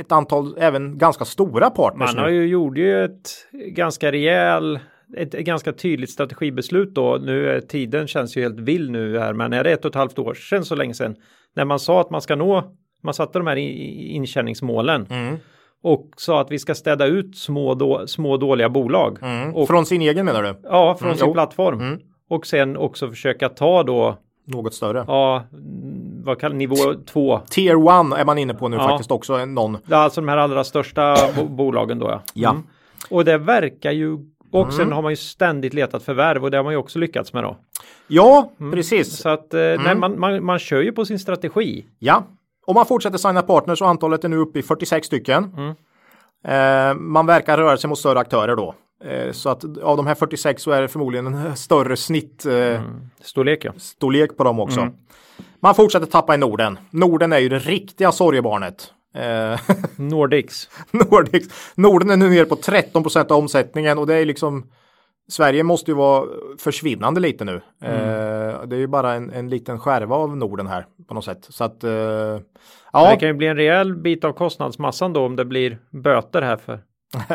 ett antal även ganska stora partners. Man har ju gjort ju ett ganska rejäl, ett, ett ganska tydligt strategibeslut då. Nu tiden känns ju helt vill nu här, men är det ett och ett halvt år sedan så länge sedan när man sa att man ska nå man satte de här intjäningsmålen mm. och sa att vi ska städa ut små, då, små dåliga bolag. Mm. Och, från sin egen menar du? Ja, från mm. sin jo. plattform. Mm. Och sen också försöka ta då... Något större. Ja, vad kallar nivå två. T- tier ett är man inne på nu ja. faktiskt också. Någon. Alltså de här allra största bo- bolagen då. Ja. ja. Mm. Och det verkar ju... Och mm. sen har man ju ständigt letat förvärv och det har man ju också lyckats med då. Ja, mm. precis. Så att mm. nej, man, man, man kör ju på sin strategi. Ja. Om man fortsätter signa partners och antalet är nu uppe i fyrtiosex stycken. Mm. Eh, man verkar röra sig mot större aktörer då. Så att av de här fyrtiosex så är det förmodligen en större snitt mm. storlek, ja. storlek på dem också. Mm. Man fortsätter tappa i Norden. Norden är ju det riktiga sorgebarnet. Nordics. Nordics. Norden är nu nere på tretton procent av omsättningen och det är liksom... Sverige måste ju vara försvinnande lite nu. Mm. Eh, det är ju bara en, en liten skärva av Norden här på något sätt. Så att, eh, ja. Det kan ju bli en rejäl bit av kostnadsmassan då om det blir böter här för.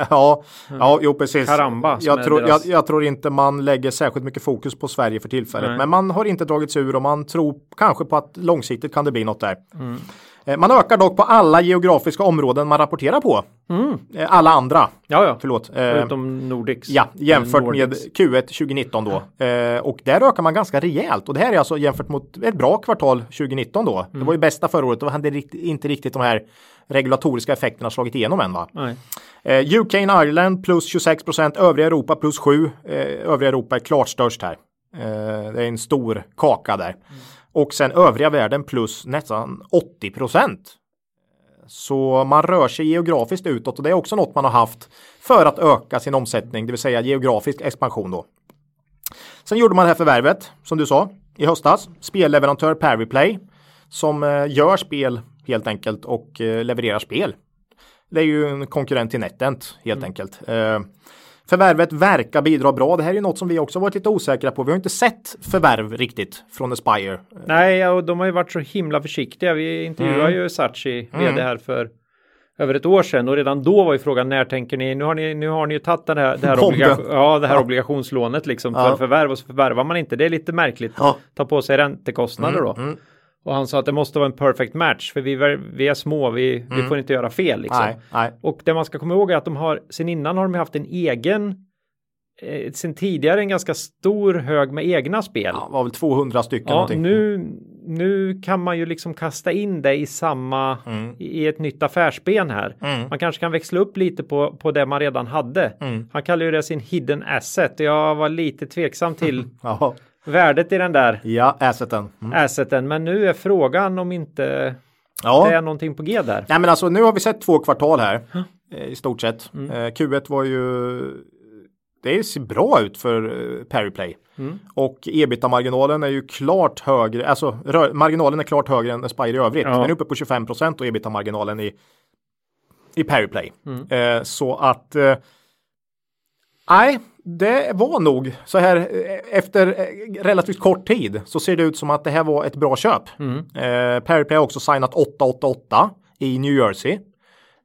ja, mm. ja, jo precis. Karamba, jag, tror, deras... jag, jag tror inte man lägger särskilt mycket fokus på Sverige för tillfället. Nej. Men man har inte dragits ur och man tror kanske på att långsiktigt kan det bli något där. Mm. Eh, man ökar dock på alla geografiska områden man rapporterar på. Mm. Alla andra, ja, ja. förlåt. Eh, Utom Nordics. Ja, jämfört Nordics. Med Q ett tjugonitton då. Ja. Eh, och där ökar man ganska rejält. Och det här är alltså jämfört mot ett bra kvartal tjugonitton då. Mm. Det var ju bästa förra året. Då hade inte riktigt de här regulatoriska effekterna slagit igenom än, va? Nej. Eh, U K and Ireland plus tjugosex procent. Övriga Europa plus sju. Eh, övriga Europa är klart störst här. Eh, det är en stor kaka där. Mm. Och sen övriga världen plus nästan åttio procent. Så man rör sig geografiskt utåt och det är också något man har haft för att öka sin omsättning, det vill säga geografisk expansion då. Sen gjorde man det här förvärvet, som du sa, i höstas. Spelleverantör PeriPlay som gör spel helt enkelt och levererar spel. Det är ju en konkurrent till NetEnt helt mm. enkelt. Förvärvet verkar bidra bra. Det här är ju något som vi också varit lite osäkra på. Vi har inte sett förvärv riktigt från Aspire. Nej, och de har ju varit så himla försiktiga. Vi intervjuade mm. ju Sachi, mm. vd här för över ett år sedan. Och redan då var ju frågan, när tänker ni? Nu har ni, nu har ni ju tagit det här, det här, obliga- ja, det här ja. obligationslånet liksom för ja. förvärv. Och så förvärvar man inte. Det är lite märkligt. Ja. Ta på sig räntekostnader mm. då. Mm. Och han sa att det måste vara en perfect match. För vi, vi är små, vi, mm. vi får inte göra fel. Liksom. Nej, nej. Och det man ska komma ihåg är att de har, sen innan har de haft en egen, eh, sen tidigare en ganska stor hög med egna spel. Ja, var väl tvåhundra stycken. Ja, nu, nu kan man ju liksom kasta in det i samma, mm. i ett nytt affärsben här. Mm. Man kanske kan växla upp lite på, på det man redan hade. Mm. Han kallar ju det sin hidden asset. Jag var lite tveksam till... ja. Värdet i den där. Ja, asseten. Mm. Asseten, men nu är frågan om inte ja. det är någonting på G där. Nej, men alltså nu har vi sett två kvartal här huh? i stort sett. Mm. Q ett var ju, det ser bra ut för PeriPlay. Mm. Och ebitda-marginalen är ju klart högre, alltså rö- marginalen är klart högre än Aspire i övrigt. Ja. Den är uppe på tjugofem procent och ebitda-marginalen i, i PeriPlay. Mm. Eh, så att, eh, nej. Det var nog så här efter relativt kort tid så ser det ut som att det här var ett bra köp. Mm. Eh, PeriPlay har också signat åtta åtta åtta i New Jersey.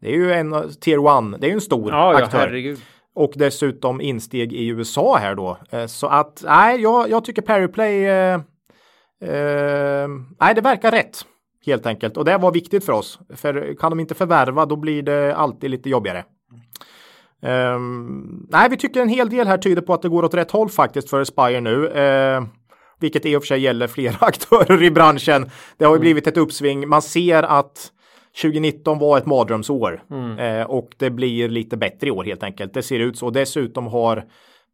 Det är ju en tier one, det är ju en stor ja, aktör. Ja, herregud. Och dessutom insteg i U S A här då. Eh, så att, nej, jag, jag tycker PeriPlay, eh, eh, nej det verkar rätt helt enkelt. Och det var viktigt för oss. För kan de inte förvärva då blir det alltid lite jobbigare. Um, nej, vi tycker en hel del här tyder på att det går åt rätt håll faktiskt för Aspire nu. Uh, vilket i och för sig gäller flera aktörer i branschen. Det har ju mm. blivit ett uppsving. Man ser att tjugonitton var ett mardrömsår. Mm. Uh, och det blir lite bättre i år helt enkelt. Det ser ut så. Dessutom har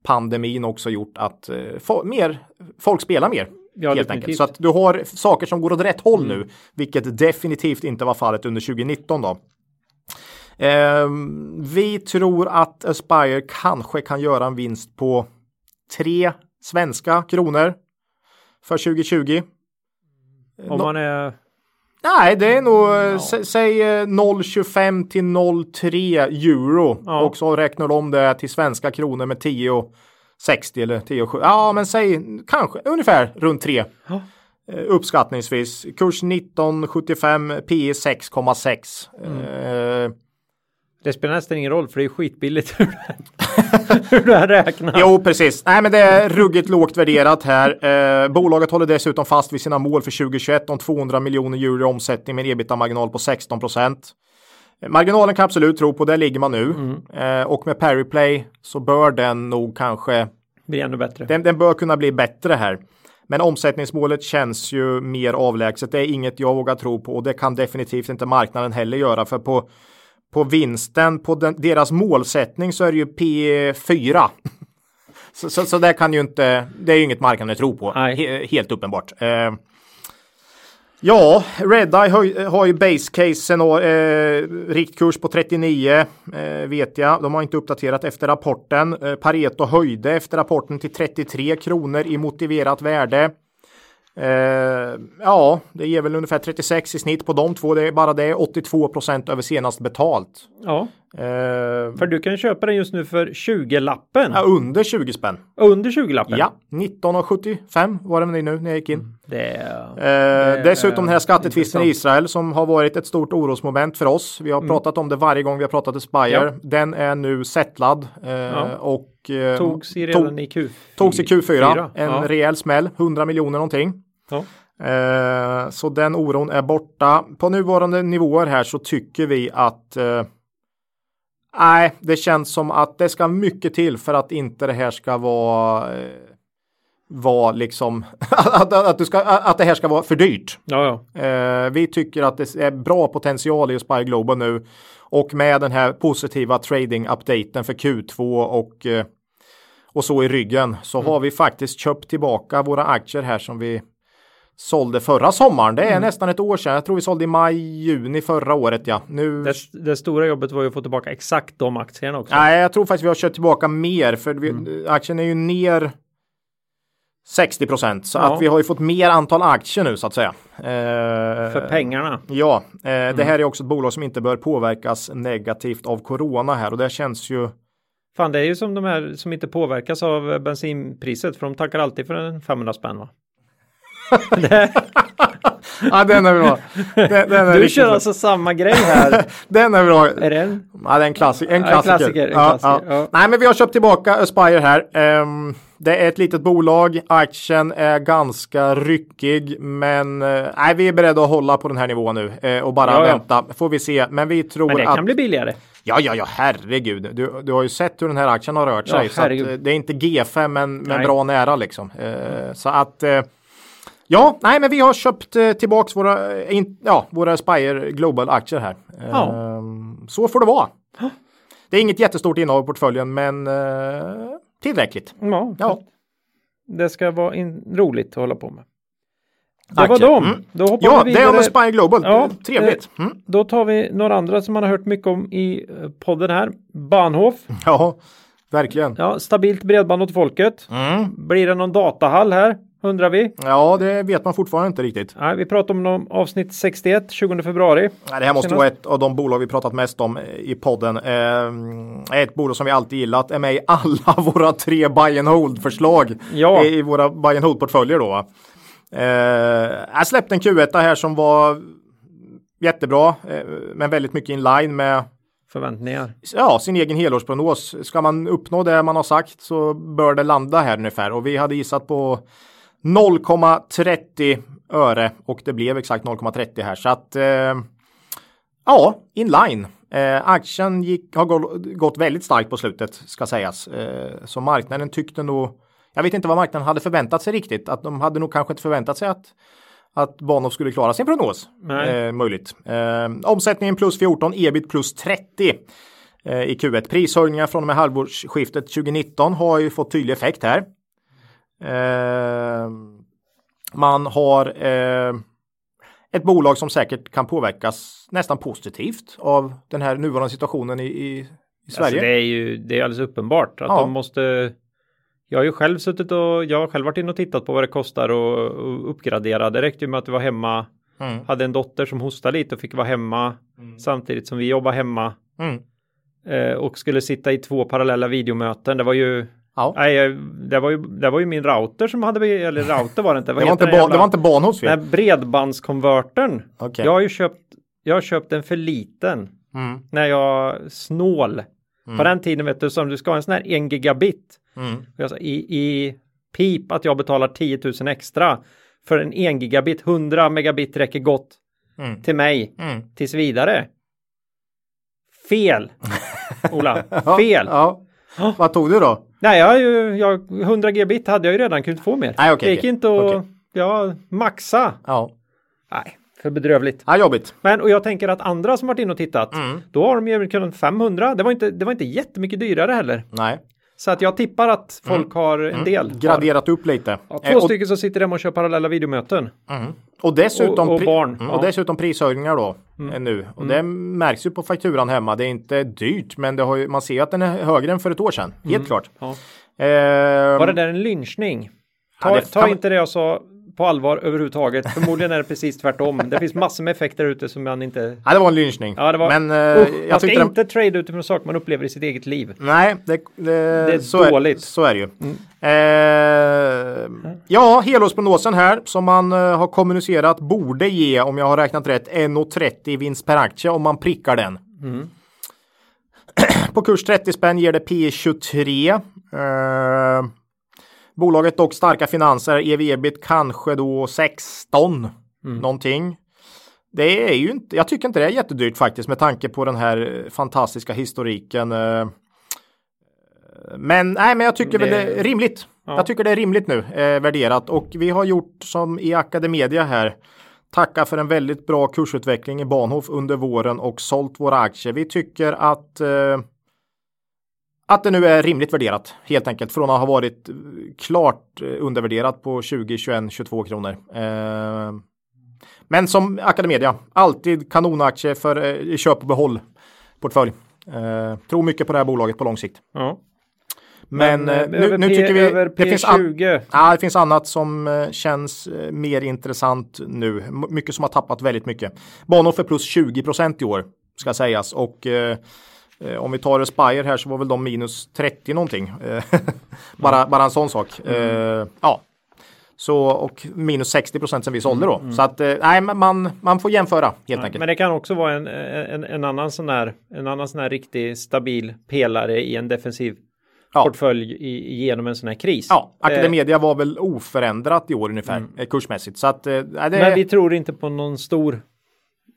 pandemin också gjort att uh, fo- mer, folk spelar mer. Ja, helt enkelt. Så att du har saker som går åt rätt håll mm. nu. Vilket definitivt inte var fallet under tjugonitton då. Eh, vi tror att Aspire kanske kan göra en vinst på tre svenska kronor för tjugohundratjugo. Om no- man är... Nej, det är nog, no. s- säg noll komma tjugofem till noll komma tre euro. Ja. Och så räknar de det till svenska kronor med tio komma sextio eller tio komma sju. Ja, men säg kanske ungefär runt tre. Ja. Uppskattningsvis. Kurs nitton komma sjuttiofem, P E sex komma sex. Mm. Eh. Det spelar nästan ingen roll för det är skitbilligt hur det här räknas. Jo, precis. Nej, men det är ruggigt lågt värderat här. Eh, bolaget håller dessutom fast vid sina mål för tjugohundratjugoett om tvåhundra miljoner euro i omsättning med en ebitda-marginal på sexton procent. Marginalen kan absolut tro på, där ligger man nu. Mm. Eh, och med PeriPlay så bör den nog kanske... bli ännu bättre. Den, den bör kunna bli bättre här. Men omsättningsmålet känns ju mer avlägset. Det är inget jag vågar tro på och det kan definitivt inte marknaden heller göra. För på, på vinsten, på den, deras målsättning så är det ju P fyra. så så, så det, kan ju inte, det är ju inget marknaden tror på. He, helt uppenbart. Eh, Ja, Redeye har, har ju base case senor, eh, riktkurs på trettionio eh, vet jag. De har inte uppdaterat efter rapporten. Eh, Pareto höjde efter rapporten till trettiotre kronor i motiverat värde. Eh, ja, det ger väl ungefär trettiosex i snitt på de två. Det är bara det, åttiotvå procent över senast betalt. Ja, eh, för du kan köpa den just nu för tjugolappen. Ja, under tjugo spänn. Under tjugolappen? Ja, nitton komma sjuttiofem var det nu när jag gick in. Det, eh, det, dessutom den här skattetvisten i Israel som har varit ett stort orosmoment för oss. Vi har mm. pratat om det varje gång vi har pratat Aspire. Ja. Den är nu settlad eh, ja. och Eh, togs i redan tog, i Q fyra. Togs i Q fyra. En ja. rejäl smäll. hundra miljoner någonting. Ja. Eh, så den oron är borta. På nuvarande nivåer här så tycker vi att nej, eh, det känns som att det ska mycket till för att inte det här ska vara eh, vara liksom att, att, du ska, att det här ska vara för dyrt. Ja, ja. Eh, vi tycker att det är bra potential i Aspire Global nu. Och med den här positiva trading-updaten för Q två och, och så i ryggen så mm. har vi faktiskt köpt tillbaka våra aktier här som vi sålde förra sommaren. Det är mm. nästan ett år sedan. Jag tror vi sålde i maj, juni förra året. Ja. Nu... Det, det stora jobbet var ju att få tillbaka exakt de aktierna också. Nej, jag tror faktiskt vi har köpt tillbaka mer för vi, mm. aktien är ju ner sextio procent. Så ja. att vi har ju fått mer antal aktier nu så att säga. Eh, För pengarna. Ja, eh, mm. det här är också ett bolag som inte bör påverkas negativt av corona här. Och det känns ju... Fan, det är ju som de här som inte påverkas av bensinpriset. För de tackar alltid för en femhundra spänn, va? Ja, den är bra. Den, den är du kör bra. Alltså samma grej här. Den är bra. Är det en? Ja, det är en, klassi- en klassiker. En klassiker, en klassiker. Ja, ja. Ja. Nej, men vi har köpt tillbaka Aspire här. Um, det är ett litet bolag. Aktien är ganska ryckig. Men uh, nej, vi är beredda att hålla på den här nivån nu. Uh, och bara ja, ja. vänta. Får vi se. Men vi tror men det att... kan bli billigare. Ja, ja, ja. Herregud. Du, du har ju sett hur den här aktien har rört sig. Ja, så att, uh, det är inte G fem, men, men bra nära liksom. Uh, mm. Så att... Uh, Ja, nej men vi har köpt eh, tillbaks våra, in, ja, våra Aspire Global-aktier här. Ja. Ehm, så får det vara. Huh? Det är inget jättestort innehav i portföljen, men eh, tillräckligt. Ja, ja. Det ska vara in- roligt att hålla på med. Det Aktier. var dem. Mm. Då hoppar ja, vi vidare. Det är Aspire Global. Ja, trevligt. Eh, mm. Då tar vi några andra som man har hört mycket om i podden här. Bahnhof. Ja, verkligen. Ja, stabilt bredband åt folket. Mm. Blir det någon datahall här? Undrar vi? Ja, det vet man fortfarande inte riktigt. Nej, vi pratade om, om avsnitt sextioett, tjugonde februari. Nej, det här måste senast. Vara ett av de bolag vi pratat mest om i podden. Eh, ett bolag som vi alltid gillat är med i alla våra tre buy and hold-förslag ja. i, i våra buy and hold-portföljer då. Eh, jag släppte en Q ett här som var jättebra, eh, men väldigt mycket in line med förväntningar. Ja, sin egen helårsprognos. Ska man uppnå det man har sagt så bör det landa här ungefär. Och vi hade gissat på noll komma trettio öre och det blev exakt noll komma trettio här. Så att, eh, ja, inline. Eh, aktien gick, har gått väldigt starkt på slutet, ska sägas. Eh, så marknaden tyckte nog, jag vet inte vad marknaden hade förväntat sig riktigt. Att de hade nog kanske inte förväntat sig att, att Bahnhof skulle klara sin prognos. Eh, möjligt. Eh, omsättningen plus fjorton, ebit plus trettio eh, i Q ett. Prishöjningar från och med halvårsskiftet tjugonitton har ju fått tydlig effekt här. Eh, man har eh, ett bolag som säkert kan påverkas nästan positivt av den här nuvarande situationen i, i, i Sverige. Alltså det är ju det är alldeles uppenbart att ja. de måste. Jag har ju själv suttit och jag har själv varit in och tittat på vad det kostar och, och uppgradera. Det räckte ju med att vi var hemma, mm. hade en dotter som hostade lite och fick vara hemma mm. samtidigt som vi jobbar hemma mm. eh, och skulle sitta i två parallella videomöten. Det var ju Ja. Nej, det var, ju, det var ju min router som hade, eller router var det inte. Vad det, var inte ba, jävla, det var inte Bahnhofs fel. Nej, bredbandskonvertern. Okay. Jag har ju köpt, jag har köpt den för liten. Mm. När jag snål. Mm. På den tiden vet du, som du ska ha en sån här en gigabit. Mm. Jag sa, i, i pip att jag betalar tio tusen extra för en en gigabit. hundra megabit räcker gott mm. till mig. Mm. Tills vidare. Fel. Ola, fel. Ja. Ja. Vad tog du då? Nej, jag, jag, hundra gigabit hade jag ju redan kunnat få mer. Nej, okay, det gick okay. inte att okay. ja, maxa. Ja. Nej, för bedrövligt. Ja, jobbigt. Men, och jag tänker att andra som varit inne och tittat, mm. då har de ju kunnat femhundra. Det var, inte, det var inte jättemycket dyrare heller. Nej. Så att jag tippar att folk mm. har en mm. del. Graderat har, upp lite. Ja, två eh, och, stycken som sitter där och kör parallella videomöten. Mm. Och, dessutom, och, och barn. Pri- mm. och dessutom prishöjningar då mm. nu. Och mm. det märks ju på fakturan hemma. Det är inte dyrt, men det har ju, man ser att den är högre än för ett år sedan. Mm. Helt klart. Ja. Eh, Var det där en lynchning? Ta, ja, det, ta inte det jag sa på allvar överhuvudtaget. Förmodligen är det precis tvärtom. Det finns massor med effekter ute som man inte... Ja, det var en lynchning. Ja, det var... Men, uh, jag man jag ska inte den... trade utifrån saker man upplever i sitt eget liv. Nej, det, det, det är så dåligt. Är, så är det ju. Mm. Eh, ja, helårsprognosen här som man uh, har kommunicerat borde ge, om jag har räknat rätt, en trettio vinst per aktie om man prickar den. Mm. På kurs trettio spänn ger det P E tjugotre. Eh... Bolaget dock starka finanser, E V-ebit kanske då sexton mm. någonting. Det är ju inte, jag tycker inte det är jättedyrt faktiskt med tanke på den här fantastiska historiken. Men nej, men jag tycker det... väl det är rimligt. Ja. Jag tycker det är rimligt nu eh, värderat, och vi har gjort som i Academedia här. Tacka för en väldigt bra kursutveckling i Bahnhof under våren och sålt våra aktier. Vi tycker att eh, Att det nu är rimligt värderat, helt enkelt. Från att ha varit klart undervärderat på tjugo, tjugoett, tjugotvå kronor. Eh, men som Academedia, alltid kanonaktie för eh, köp och behåll portfölj. Eh, tror mycket på det här bolaget på lång sikt. Ja. Men, men eh, nu, nu P, tycker vi... Över det, P tjugo. Finns an, ah, det finns annat som eh, känns eh, mer intressant nu. M- mycket som har tappat väldigt mycket. Bahnhof är plus tjugo procent i år, ska sägas. Och... Eh, Om vi tar Aspire här så var väl de minus trettio någonting. bara, mm. bara en sån sak. Mm. Uh, ja. Så, och minus sextio procent sen vi sålde då. Mm. Så att, nej, man, man får jämföra helt nej, enkelt. Men det kan också vara en, en, en annan sån här, en annan sån här riktigt stabil pelare i en defensiv ja. portfölj i, genom en sån här kris. Ja, Academedia eh. var väl oförändrat i år ungefär, mm. kursmässigt. Så att, nej, det... Men vi tror inte på någon stor...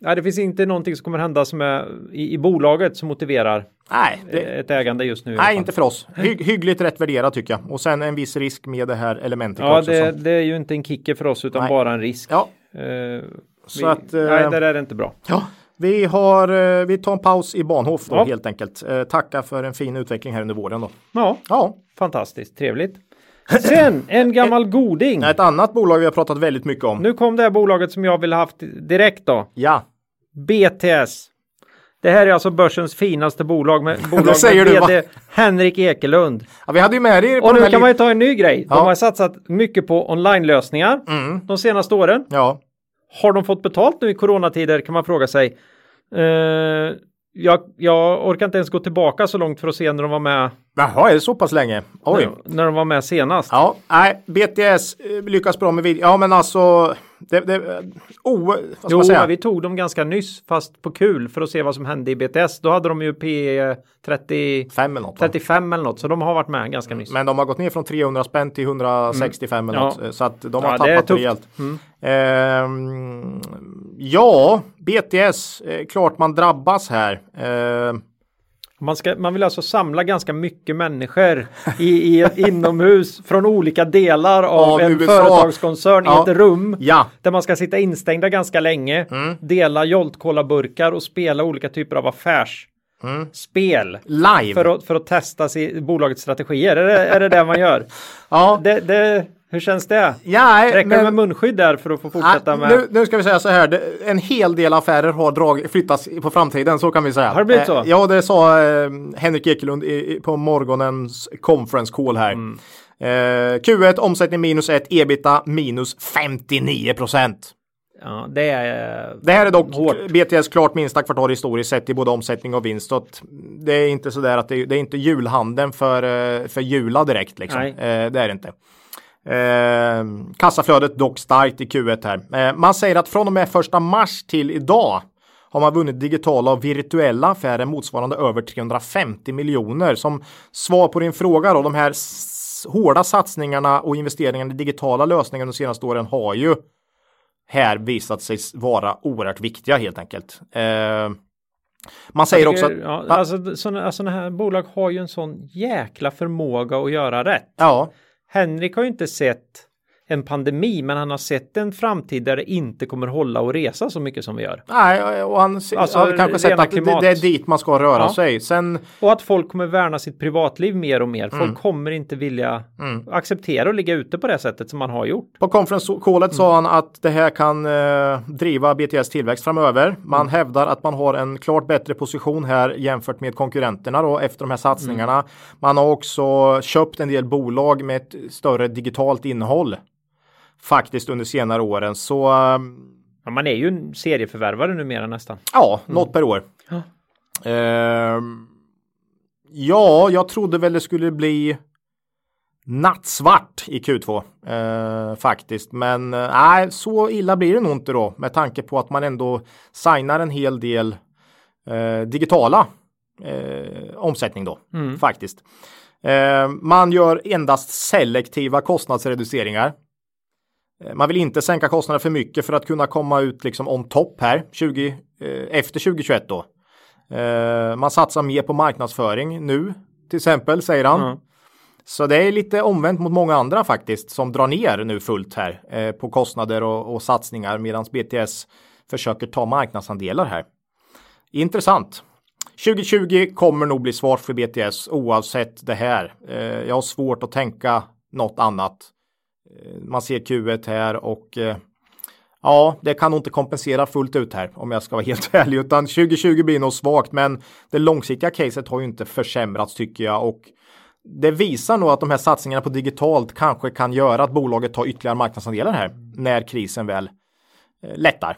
Nej, det finns inte någonting som kommer hända som är i, i bolaget som motiverar nej, det, ett ägande just nu. Nej, inte för oss. Hy, hyggligt rätt värderat tycker jag. Och sen en viss risk med det här elementet. Ja, också, det, det är ju inte en kicker för oss utan nej. bara en risk. Ja. Uh, vi, Så att, uh, nej, det där är inte bra. Ja. Vi, har, uh, vi tar en paus i Bahnhof då, ja. helt enkelt. Uh, tacka för en fin utveckling här under våren då. Ja, ja. Fantastiskt. Trevligt. Sen, en gammal goding. Ett annat bolag vi har pratat väldigt mycket om. Nu kom det här bolaget som jag ville haft direkt då. Ja. B T S. Det här är alltså börsens finaste bolag med, bolag med du, V D Henrik Ekelund. Ja, vi hade ju med er på. Och nu kan li- man ju ta en ny grej. Ja. De har satsat mycket på online-lösningar mm. de senaste åren. Ja. Har de fått betalt nu i coronatider kan man fråga sig. Uh, jag, jag orkar inte ens gå tillbaka så långt för att se när de var med. Jaha, är det så pass länge? Oj. När, när de var med senast. Ja, nej, B T S lyckas bra med video. Ja, men alltså... Det, det, oh, vad ska jo, man säga? Vi tog dem ganska nyss, fast på kul, för att se vad som hände i B T S. Då hade de ju P trettiofem eller något, trettiofem eller något, så de har varit med ganska nyss. Men de har gått ner från trehundra spänn till hundrasextiofem mm. eller något, ja. Så att de har ja, tappat rejält. Mm. Ehm, ja, B T S, eh, klart man drabbas här. Ehm. Man, ska, man vill alltså samla ganska mycket människor i, i inomhus från olika delar av ja, en U S A. Företagskoncern ja. i ett rum ja. där man ska sitta instängda ganska länge, mm. dela joltkolaburkar och spela olika typer av affärsspel mm. live för att, för att testa si, bolagets strategier. Är det, är det det man gör? ja. Det, det, hur känns det? Ja, Räcker men, det med munskydd där för att få fortsätta nej, med... Nu, nu ska vi säga så här. Det, en hel del affärer har drag, flyttats på framtiden, så kan vi säga. Har det blivit så? Eh, ja, det sa eh, Henrik Ekelund i, i, på morgonens conference call här. Mm. Eh, Q ett, omsättning minus ett, ebita minus femtionio procent. Ja, det är Det här är dock hårt. B T S klart minsta kvartal historiskt sett i både omsättning och vinst. Det är inte sådär att det, det är inte julhandeln för, för jula direkt liksom. Eh, det är det inte. Eh, kassaflödet dock starkt i Q ett här. Eh, man säger att från och med första mars till idag har man vunnit digitala och virtuella affärer motsvarande över trehundrafemtio miljoner. Som svar på din fråga då, de här s- hårda satsningarna och investeringarna i digitala lösningar de senaste åren har ju här visat sig vara oerhört viktiga helt enkelt. Eh, Man säger tycker, också att... Ja, va- alltså, såna, såna här bolag har ju en sån jäkla förmåga att göra rätt. Ja. Henrik har ju inte sett en pandemi, men han har sett en framtid där det inte kommer hålla och resa så mycket som vi gör. Nej, och han har alltså, kanske sett att klimat. det är dit man ska röra ja. sig. Sen... Och att folk kommer värna sitt privatliv mer och mer. Folk mm. kommer inte vilja mm. acceptera och ligga ute på det sättet som man har gjort. På conference callet mm. sa han att det här kan eh, driva B T S tillväxt framöver. Man mm. hävdar att man har en klart bättre position här jämfört med konkurrenterna då, efter de här satsningarna. Mm. Man har också köpt en del bolag med ett större digitalt innehåll faktiskt under senare åren. Så, ja, man är ju en serieförvärvare numera nästan. Ja, mm. något per år. Ja. Eh, ja, jag trodde väl det skulle bli nattsvart i Q två eh, faktiskt. Men nej, eh, så illa blir det nog inte då, med tanke på att man ändå signar en hel del eh, digitala eh, omsättning då mm. faktiskt. Eh, man gör endast selektiva kostnadsreduceringar. Man vill inte sänka kostnaderna för mycket för att kunna komma ut liksom on top här tjugo, eh, efter tjugohundratjugoett då. Eh, man satsar mer på marknadsföring nu till exempel, säger han. Mm. Så det är lite omvänt mot många andra faktiskt som drar ner nu fullt här eh, på kostnader och, och satsningar, medan B T S försöker ta marknadsandelar här. Intressant. tjugotjugo kommer nog bli svårt för B T S oavsett det här. Eh, jag har svårt att tänka något annat. Man ser Q ett här och ja, det kan nog inte kompensera fullt ut här om jag ska vara helt ärlig, utan tjugotjugo blir nog svagt, men det långsiktiga caset har ju inte försämrats tycker jag, och det visar nog att de här satsningarna på digitalt kanske kan göra att bolaget tar ytterligare marknadsandelar här när krisen väl lättar.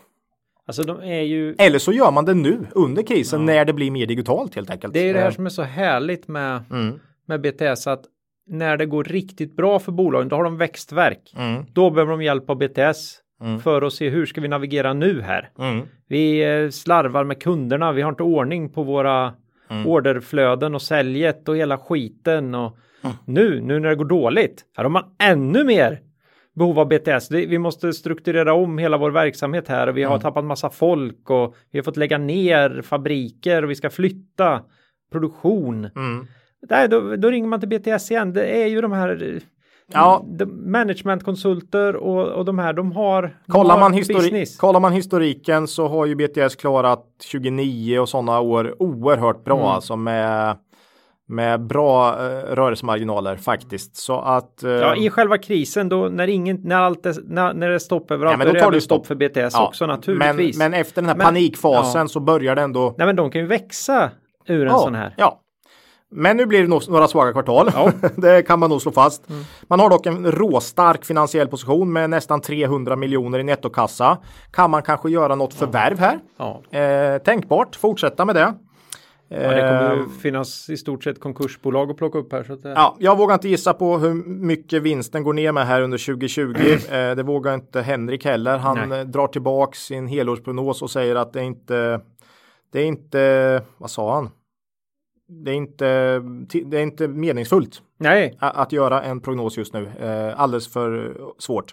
Alltså de är ju... Eller så gör man det nu under krisen ja. när det blir mer digitalt helt enkelt. Det är ju det här som är så härligt med, mm. med B T S, att när det går riktigt bra för bolagen, då har de växtverk. Mm. Då behöver de hjälp av B T S mm. för att se hur ska vi navigera nu här. Mm. Vi slarvar med kunderna, vi har inte ordning på våra mm. orderflöden och säljet och hela skiten. Och mm. nu, nu när det går dåligt, här har man ännu mer behov av B T S. Vi måste strukturera om hela vår verksamhet här och vi har mm. tappat massa folk och vi har fått lägga ner fabriker och vi ska flytta produktion. Mm. Nej, då, då ringer man till B T S igen. Det är ju de här ja. managementkonsulter och, och de här, de har, kollar, de har man histori- kollar man historiken så har ju B T S klarat tjugonio och sådana år oerhört bra. Mm. Alltså med, med bra eh, rörelsemarginaler faktiskt. Så att, eh, ja, i själva krisen då, när, ingen, när, allt är, när, när det är stopp överallt, ja, men då, då tar det ju stopp för B T S ja. också naturligtvis. Men, men efter den här men, panikfasen ja. så börjar det ändå... Nej, men de kan ju växa ur en ja, sån här. Ja. Men nu blir det nog några svaga kvartal. Ja. Det kan man nog slå fast. Mm. Man har dock en råstark finansiell position med nästan trehundra miljoner i nettokassa. Kan man kanske göra något förvärv här? Ja. Eh, tänkbart. Fortsätta med det. Eh, ja, det kommer ju finnas i stort sett konkursbolag att plocka upp här. Så att det... ja, jag vågar inte gissa på hur mycket vinsten går ner med här under tjugotjugo. eh, det vågar inte Henrik heller. Han Nej. drar tillbaka sin helårsprognos och säger att det är inte... Det är inte... Vad sa han? Det är, inte, det är inte meningsfullt Nej. Att, att göra en prognos just nu. Eh, alldeles för svårt.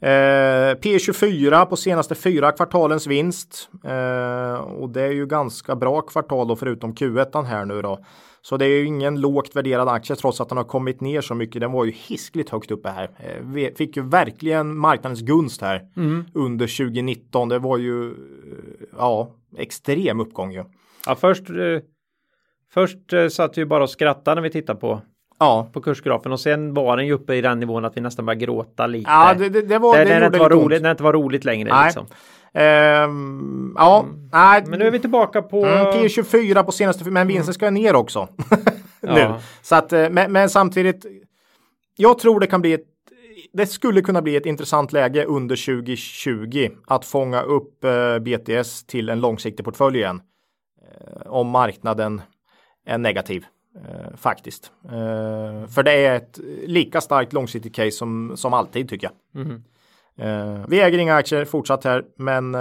Eh, P tjugofyra på senaste fyra kvartalens vinst. Eh, och det är ju ganska bra kvartal då, förutom Q ett här nu då. Så det är ju ingen lågt värderad aktie trots att den har kommit ner så mycket. Den var ju hiskligt högt uppe här. Eh, vi fick ju verkligen marknadens gunst här mm. under tjugonitton. Det var ju ja, extrem uppgång ju. Ja, först... Eh... Först eh, satt vi bara och skrattade när vi tittade på, ja. på kursgrafen, och sen var den ju uppe i den nivån att vi nästan började gråta lite. Ja, det, det, det var, det, det, det, inte var roligt, det inte var roligt längre. Nej. Liksom. Ehm, ja, mm. nej. Men nu är vi tillbaka på... Mm, P tjugofyra på senaste, men vinsten mm. ska ner också nu. Ja. Så att, men, men samtidigt, jag tror det kan bli ett, det skulle kunna bli ett intressant läge under tjugotjugo att fånga upp eh, B T S till en långsiktig portfölj igen. Eh, om marknaden... en negativ eh, faktiskt. Eh, för det är ett lika starkt långsiktigt case som, som alltid tycker jag. Mm. Eh, vi äger inga aktier fortsatt här, men eh,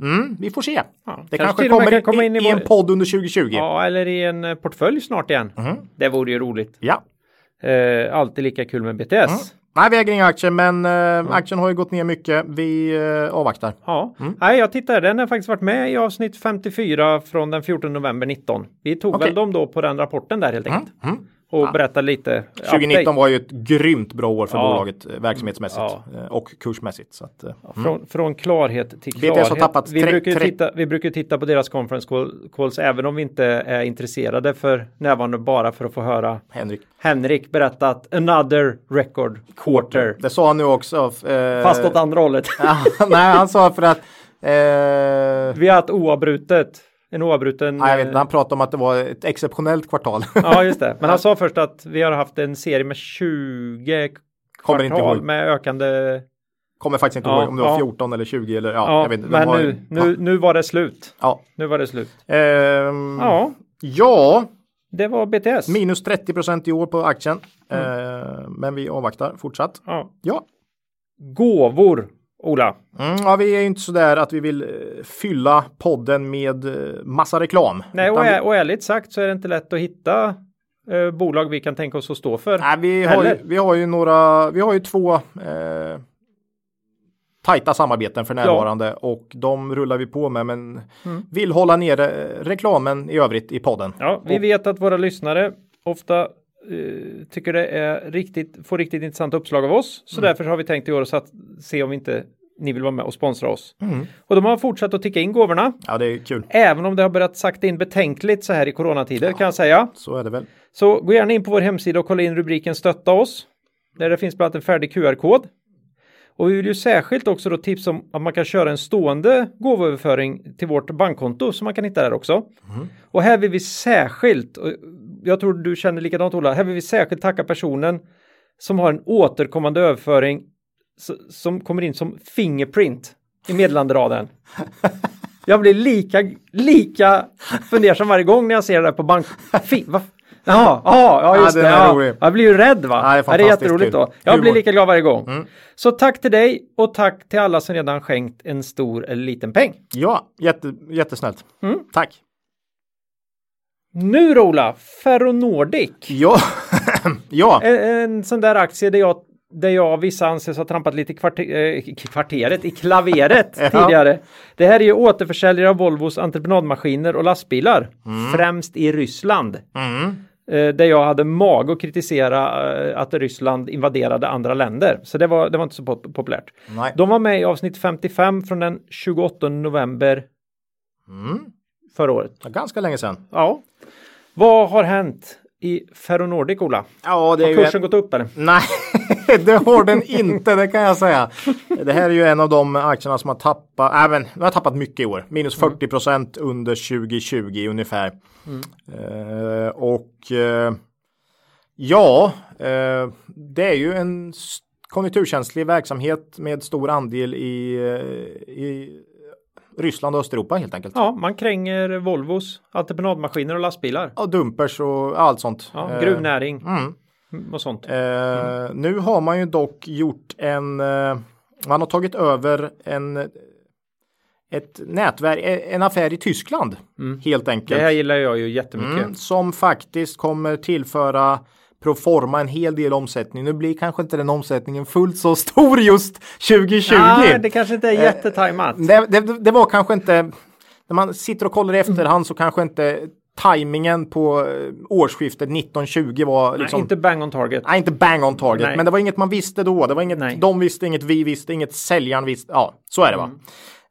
mm, vi får se. Ja, det kanske, kanske kommer kan komma in i, i en podd under tjugotjugo. Ja, eller i en portfölj snart igen. Mm. Det vore ju roligt. Ja. Eh, alltid lika kul med B T S. Mm. Nej, vi äger inga aktier, men eh, mm. aktien har ju gått ner mycket. Vi eh, avvaktar. Ja, mm. Nej, jag tittar. Den har faktiskt varit med i avsnitt femtiofyra från den fjortonde november nitton. Vi tog okay. väl dem då på den rapporten där helt enkelt. Mm. Mm. och ja. berätta lite. tjugonitton var ju ett grymt bra år för ja. bolaget verksamhetsmässigt ja. och kursmässigt. Så att, mm. från, från klarhet till klarhet. B T S har tappat vi, tre, brukar tre... titta, vi brukar titta på deras conference calls även om vi inte är intresserade för närvarande bara för att få höra Henrik, Henrik berätta att another record quarter. Det sa han nu också. Eh... Fast åt andra hållet. Nej, han sa för att eh... vi har ett oavbrutet. En oavbruten... Nej, jag vet inte, han pratade om att det var ett exceptionellt kvartal. Ja, just det. Men han sa först att vi har haft en serie med tjugo Kommer kvartal inte med ökande... Kommer faktiskt inte ja, ihåg om det var fjorton ja. eller tjugo eller... Ja, ja jag vet inte. Men har... nu, nu, nu var det slut. Ja. Nu var det slut. Ehm, ja. Ja. Det var B T S. Minus trettio procent i år på aktien. Mm. Ehm, men vi avvaktar fortsatt. Ja. ja. Gåvor. Ola. Mm, ja, vi är ju inte sådär att vi vill fylla podden med massa reklam. Nej, och, är, och ärligt sagt så är det inte lätt att hitta eh, bolag vi kan tänka oss att stå för. Nej, vi, har ju, vi har ju några, vi har ju två eh, tajta samarbeten för närvarande ja. och de rullar vi på med, men mm. vill hålla nere reklamen i övrigt i podden. Ja, vi och, vet att våra lyssnare ofta Uh, tycker det är riktigt, får riktigt intressant uppslag av oss. Så mm. därför har vi tänkt i år att se om inte ni vill vara med och sponsra oss. Mm. Och de har fortsatt att ticka in gåvorna. Ja, det är kul. Även om det har börjat sakta in betänkligt så här i coronatider ja, kan jag säga. Så är det väl. Så gå gärna in på vår hemsida och kolla in rubriken Stötta oss. Där det finns bland annat en färdig Q R-kod. Och vi vill ju särskilt också då tipsa om att man kan köra en stående gåvoöverföring till vårt bankkonto som man kan hitta där också. Mm. Och här vill vi särskilt... Jag tror du känner likadant, Ola. Här vill vi särskilt tacka personen som har en återkommande överföring som kommer in som fingerprint i meddelanderaden. Jag blir lika, lika fundersam varje gång när jag ser det där på bank. Fin, va? Jaha, aha, ja just ja, det. Ja. Jag blir ju rädd va? Ja, det, är ja, det är jätteroligt kul. Då. Jag blir lika glad varje gång. Mm. Så tack till dig och tack till alla som redan skänkt en stor eller liten peng. Ja, jätte, jättesnällt. Mm. Tack. Nu Ola, Ferro Nordic. Ja. ja. En, en sån där aktie där jag, där jag vissa anses ha trampat lite kvarter, eh, kvarteret i klaveret tidigare. Det här är ju återförsäljare av Volvos entreprenadmaskiner och lastbilar. Mm. Främst i Ryssland. Mm. Eh, där jag hade mag att kritisera eh, att Ryssland invaderade andra länder. Så det var, det var inte så pop- populärt. Nej. De var med i avsnitt femtiofem från den tjugoåttonde november mm. förra året. Ja, ganska länge sedan. Ja. Vad har hänt i Ferro Nordic, Ola? Ja, det är har kursen ju en... gått upp eller? Nej, det har den inte, det kan jag säga. Det här är ju en av de aktierna som har tappat, även, har tappat mycket i år. Minus fyrtio procent mm. under tjugo tjugo ungefär. Mm. Eh, och eh, ja, eh, det är ju en konjunkturkänslig verksamhet med stor andel i... i Ryssland och Östeuropa helt enkelt. Ja, man kränger Volvos entreprenadmaskiner och lastbilar. Ja, dumpers och allt sånt. Ja, gruvnäring mm. och sånt. Mm. Eh, nu har man ju dock gjort en, eh, man har tagit över en, ett nätverk, en affär i Tyskland mm. helt enkelt. Det här gillar jag ju jättemycket. Mm, som faktiskt kommer tillföra proforma en hel del omsättning. Nu blir kanske inte den omsättningen fullt så stor just tjugo tjugo. Nej, det kanske inte är jättetajmat. Det, det, det var kanske inte, när man sitter och kollar i efterhand så kanske inte tajmingen på årsskiftet nitton tjugo var liksom... Nej, inte bang on target. Nej, inte bang on target. Nej. Men det var inget man visste då. Det var inget, nej. De visste inget, vi visste inget, säljaren visste. Ja, så är det va. Mm.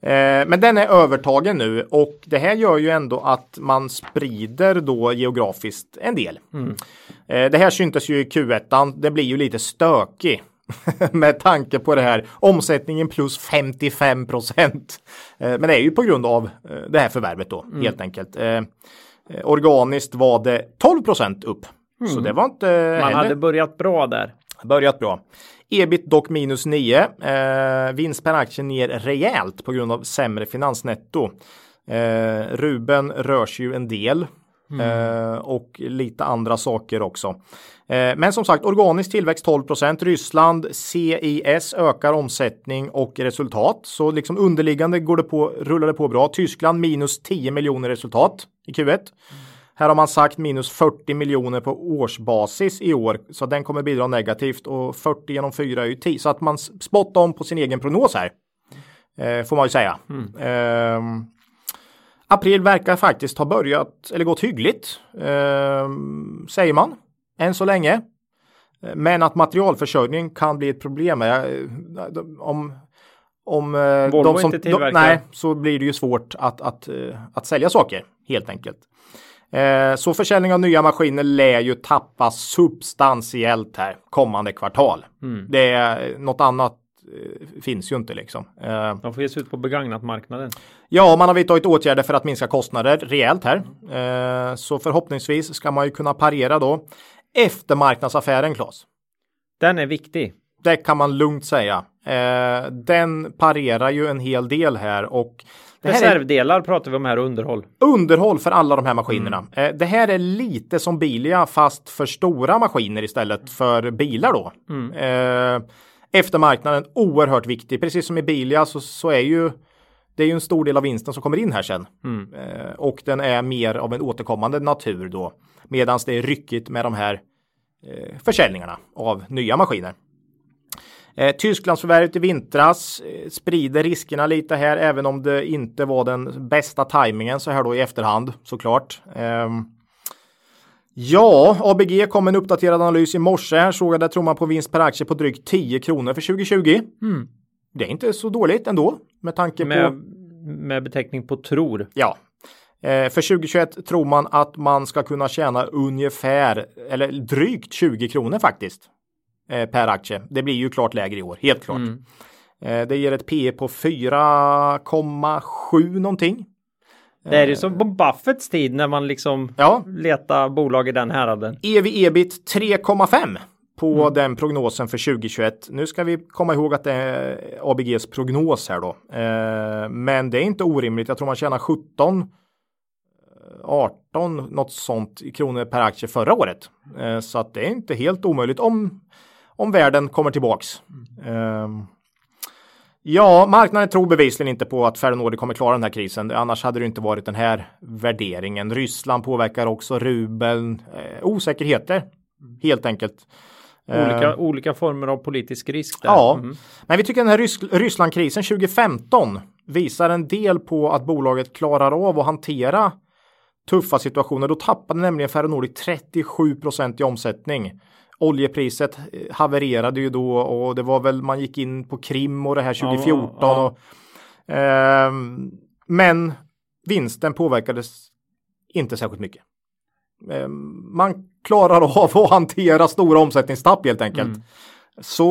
Eh, men den är övertagen nu och det här gör ju ändå att man sprider då geografiskt en del. Mm. Eh, det här syntes ju i Q ett, det blir ju lite stökig med tanke på det här. Omsättningen plus femtiofem procent. Eh, men det är ju på grund av eh, det här förvärvet då mm. helt enkelt. Eh, organiskt var det tolv procent upp. Mm. Så det var inte... Man heller. Hade börjat bra där. Börjat bra. Ebit dock minus nio. Eh, vinst per aktie ner rejält på grund av sämre finansnetto. Eh, Ruben rörs ju en del. Mm. Eh, och lite andra saker också. Eh, men som sagt, organisk tillväxt tolv procent. Ryssland, C I S ökar omsättning och resultat. Så liksom underliggande går det på, rullar det på bra. Tyskland minus tio miljoner resultat i Q ett. Mm. Här har man sagt minus fyrtio miljoner på årsbasis i år. Så den kommer bidra negativt och fyrtio genom fyra är ju tio. Så att man spottar om på sin egen prognos här. Eh, får man ju säga. Mm. Eh, april verkar faktiskt ha börjat eller gått hyggligt. Eh, säger man. än så länge. Men att materialförsörjning kan bli ett problem. Om, om de som inte tillverkar. Nej, så blir det ju svårt att, att, att sälja saker helt enkelt. Så försäljning av nya maskiner lär ju tappa substantiellt här kommande kvartal. Mm. Det är något annat finns ju inte liksom. De får ges ut på begagnat marknaden. Ja, man har vidtagit åtgärder för att minska kostnader rejält här. Mm. Så förhoppningsvis ska man ju kunna parera då eftermarknadsaffären, Claes. Den är viktig. Det kan man lugnt säga. Den parerar ju en hel del här och reservdelar är, pratar vi om här, underhåll. Underhåll för alla de här maskinerna. Mm. Det här är lite som Bilia fast för stora maskiner istället för bilar då. Mm. Eftermarknaden oerhört viktig. Precis som i Bilia så, så är ju det är ju en stor del av vinsten som kommer in här sen. Mm. Och den är mer av en återkommande natur då. Medan det är ryckigt med de här försäljningarna av nya maskiner. Tysklandsförvärvet i vintras sprider riskerna lite här, även om det inte var den bästa tajmingen så här då i efterhand såklart. Um, ja, A B G kom en uppdaterad analys i morse. Här såg jag, där tror man på vinst per aktie på drygt tio kronor för tjugo tjugo. Mm. Det är inte så dåligt ändå med tanke med, på... Med beteckning på tror. Ja. Eh, för tjugo tjugoett tror man att man ska kunna tjäna ungefär, eller drygt tjugo kronor faktiskt. Per aktie. Det blir ju klart lägre i år. Helt klart. Mm. Det ger ett P E på fyra komma sju någonting. Det är ju som på Buffetts tid när man liksom ja. letar bolag i den häraden. E V E B I T tre komma fem på mm. den prognosen för tjugo tjugoett. Nu ska vi komma ihåg att det är A B G:s prognos här då. Men det är inte orimligt. Jag tror man tjänar sjutton, arton något sånt kronor per aktie förra året. Så att det är inte helt omöjligt om Om världen kommer tillbaks. Um, ja, marknaden tror bevisligen inte på att Ferro Nordic kommer klara den här krisen. Annars hade det inte varit den här värderingen. Ryssland påverkar också rubeln. Eh, osäkerheter, helt enkelt. Olika, uh, olika former av politisk risk där. Ja, mm. men vi tycker den här Rys- Rysslandkrisen tjugo femton visar en del på att bolaget klarar av att hantera tuffa situationer. Då tappade nämligen Ferro Nordic trettiosju procent i omsättning. Oljepriset havererade ju då och det var väl, man gick in på Krim och det här tjugo fjorton. Ja, ja. Och, eh, men vinsten påverkades inte särskilt mycket. Eh, man klarar av att hantera stora omsättningstapp helt enkelt. Mm. Så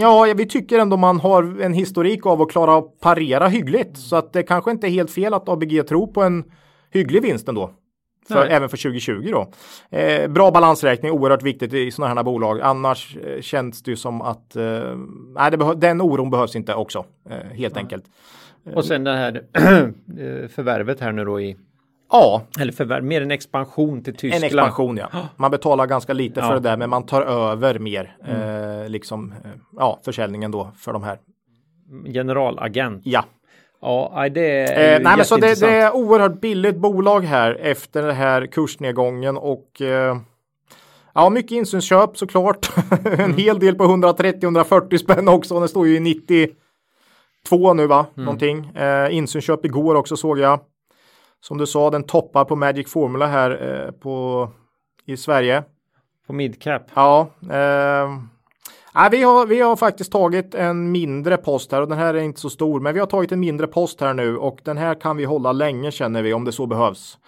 ja, vi tycker ändå man har en historik av att klara att parera hyggligt. Så att det kanske inte är helt fel att A B G tror på en hygglig vinst ändå. För, även för tjugo tjugo då. Eh, bra balansräkning, oerhört viktigt i sådana här bolag. Annars eh, känns det ju som att eh, nej, det beh- den oron behövs inte också, eh, helt nej. enkelt. Och sen det här förvärvet här nu då i... Ja. Eller förvärv, mer en expansion till Tyskland. En expansion, ja. Man betalar ganska lite ja. för det där, men man tar över mer mm. eh, liksom, eh, ja, försäljningen då för de här. Generalagent. Ja. Ja, det är eh, nej, men så det, det är oerhört billigt bolag här efter den här kursnedgången och eh, ja, mycket insynsköp såklart. en mm. hel del på hundratrettio till hundrafyrtio spänn också. Den står ju i nittiotvå nu va, mm. någonting. Eh, insynsköp igår också såg jag. Som du sa, den toppar på Magic Formula här eh, på, i Sverige. På midcap. Ja, eh, Ja, vi, har, vi har faktiskt tagit en mindre post här och den här är inte så stor, men vi har tagit en mindre post här nu och den här kan vi hålla länge känner vi om det så behövs.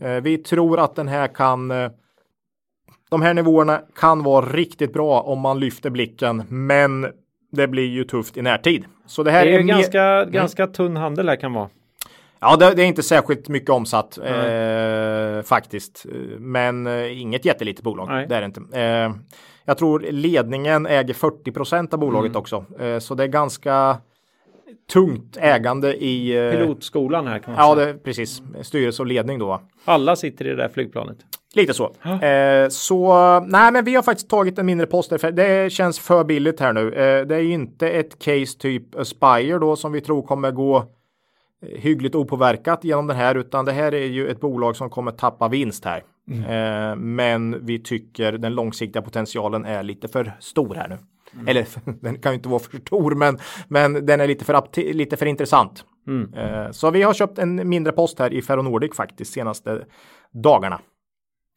Eh, vi tror att den här kan, eh, de här nivåerna kan vara riktigt bra om man lyfter blicken, men det blir ju tufft i närtid. Så det här det är, är ganska, mer... ganska tunn handel här kan vara. Ja, det, det är inte särskilt mycket omsatt mm. eh, faktiskt, men eh, inget jättelitet bolag, Nej. det är det inte. Eh, Jag tror ledningen äger fyrtio procent av bolaget mm. också. Så det är ganska tungt ägande i... Pilotskolan här kan man ja, säga. Ja, precis. Styrelse och ledning då. Alla sitter i det där flygplanet. Lite så. Eh, så, nej men vi har faktiskt tagit en mindre post där. För det känns för billigt här nu. Eh, det är ju inte ett case typ Aspire då som vi tror kommer gå hyggligt opåverkat genom den här. Utan det här är ju ett bolag som kommer tappa vinst här. Mm. Eh, men vi tycker den långsiktiga potentialen är lite för stor här nu. Mm. Eller den kan ju inte vara för stor, men, men den är lite för, apti- lite för intressant. Mm. Eh, så vi har köpt en mindre post här i Ferro Nordic faktiskt senaste dagarna.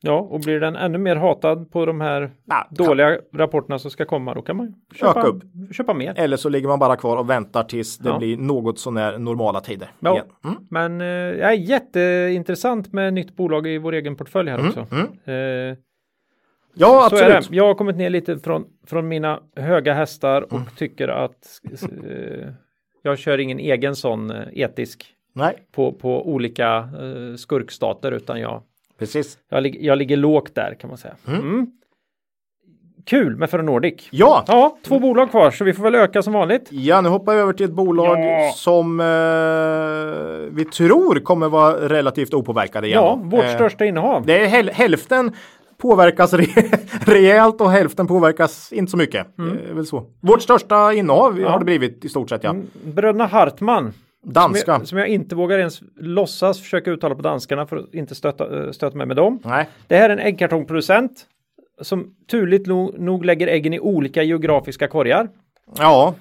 Ja, och blir den ännu mer hatad på de här ja, dåliga kan... rapporterna som ska komma, då kan man köpa, upp. köpa mer. Eller så ligger man bara kvar och väntar tills det ja. blir något sån här normala tider. Ja. Igen. Mm. Men eh, är jätteintressant med nytt bolag i vår egen portfölj här mm. också. Mm. Eh, ja, så absolut. Är det. Jag har kommit ner lite från, från mina höga hästar och mm. tycker att eh, jag kör ingen egen sån etisk Nej. På, på olika eh, skurkstater, utan jag Precis. Jag, jag ligger lågt där, kan man säga. Mm. Mm. Kul med Ferro Nordic. Ja. ja. Två bolag kvar, så vi får väl öka som vanligt. Ja, nu hoppar vi över till ett bolag ja. som eh, vi tror kommer vara relativt opåverkade igen. Ja, vårt eh, största innehav. Det är häl- hälften påverkas re- rejält och hälften påverkas inte så mycket. Mm. Eh, väl så. Vårt största innehav ja. har det blivit i stort sett, ja. Mm. Bröderna Hartmann. Danska. Som jag, som jag inte vågar ens låtsas försöka uttala på danskarna för att inte stöta, stöta mig med dem. Nej. Det här är en äggkartongproducent som turligt nog, nog lägger äggen i olika geografiska korgar. Ja.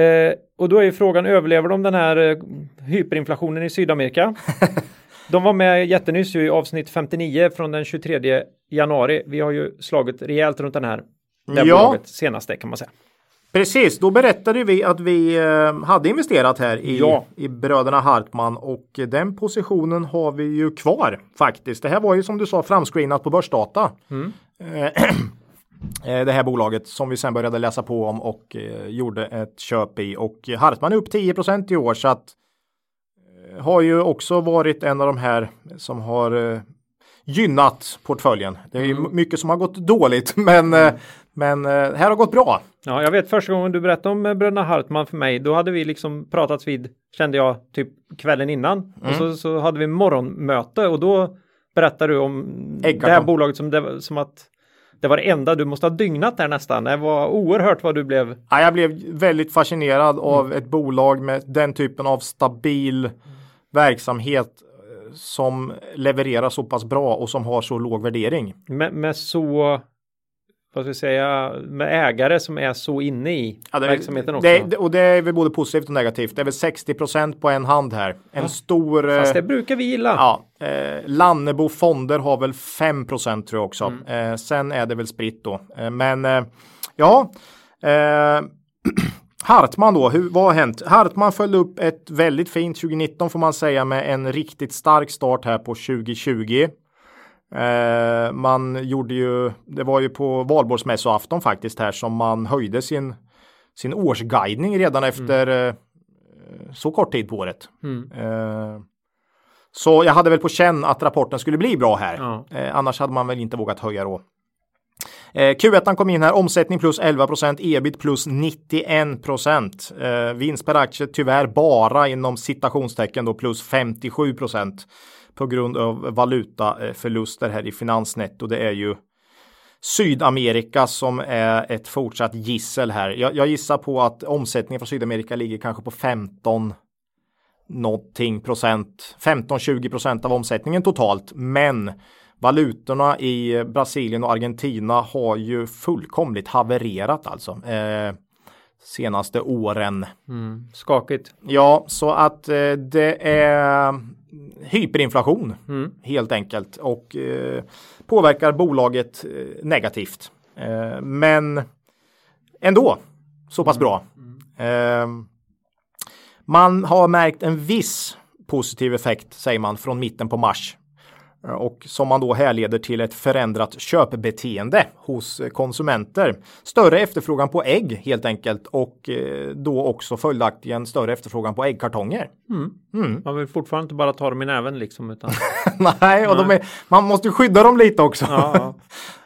Eh, och då är ju frågan, överlever de den här eh, hyperinflationen i Sydamerika? De var med jättenyss ju i avsnitt femtionio från den tjugotredje januari. Vi har ju slagit rejält runt den här det ja. bolaget senaste, kan man säga. Precis, då berättade vi att vi hade investerat här i, ja. i Bröderna Hartmann, och den positionen har vi ju kvar faktiskt. Det här var ju, som du sa, framscreenat på Börsdata. Mm. Det här bolaget som vi sen började läsa på om och gjorde ett köp i. Och Hartmann är upp tio procent i år, så att har ju också varit en av de här som har gynnat portföljen. Det är ju mm. mycket som har gått dåligt, men... Mm. Men här har gått bra. Ja, jag vet första gången du berättade om Bröderna Hartmann för mig. Då hade vi liksom pratats vid, kände jag, typ kvällen innan. Mm. Och så, så hade vi morgonmöte. Och då berättade du om Äggarton. Det här bolaget som, det, som att det var det enda. Du måste ha dygnat där nästan. Det var oerhört vad du blev. Ja, jag blev väldigt fascinerad av mm. ett bolag med den typen av stabil verksamhet. Som levererar så pass bra och som har så låg värdering. Med, med så... vad ska jag säga, med ägare som är så inne i ja, det, verksamheten också. Det, och det är väl både positivt och negativt. Det är väl sextio procent på en hand här. En ja. stor... Fast det brukar vi gilla. Ja, eh, Lannebo Fonder har väl fem procent tror jag också. Mm. Eh, sen är det väl spritt då. Eh, men eh, ja, eh, Hartmann då, hur, vad har hänt? Hartmann följde upp ett väldigt fint tjugonitton får man säga, med en riktigt stark start här på tjugotjugo. Eh, man gjorde ju, det var ju på valborgsmässoafton faktiskt här som man höjde sin, sin årsguidning redan efter mm. eh, så kort tid på året. Mm. Eh, så jag hade väl på känn att rapporten skulle bli bra här. Ja. Eh, annars hade man väl inte vågat höja då. Eh, Q ett kom in här, omsättning plus elva procent, ebit plus nittioen procent. Eh, vinst per aktie tyvärr bara inom citationstecken då plus femtiosju procent. På grund av valutaförluster här i finansnetto. Det är ju Sydamerika som är ett fortsatt gissel här. Jag, jag gissar på att omsättningen från Sydamerika ligger kanske på femton någonting procent. femton till tjugo procent av omsättningen totalt. Men valutorna i Brasilien och Argentina har ju fullkomligt havererat alltså. Eh, senaste åren. Mm, skakigt. Ja, så att eh, det är... hyperinflation mm. helt enkelt och eh, påverkar bolaget eh, negativt. Eh, men ändå så pass mm. bra. Eh, man har märkt en viss positiv effekt säger man från mitten på mars eh, och som man då härleder till ett förändrat köpbeteende hos konsumenter. Större efterfrågan på ägg helt enkelt och eh, då också följaktligen större efterfrågan på äggkartonger. Mm. Mm. Man vill fortfarande inte bara ta dem i näven liksom. Utan... Nej, och Nej. De är, man måste skydda dem lite också. Ja, ja.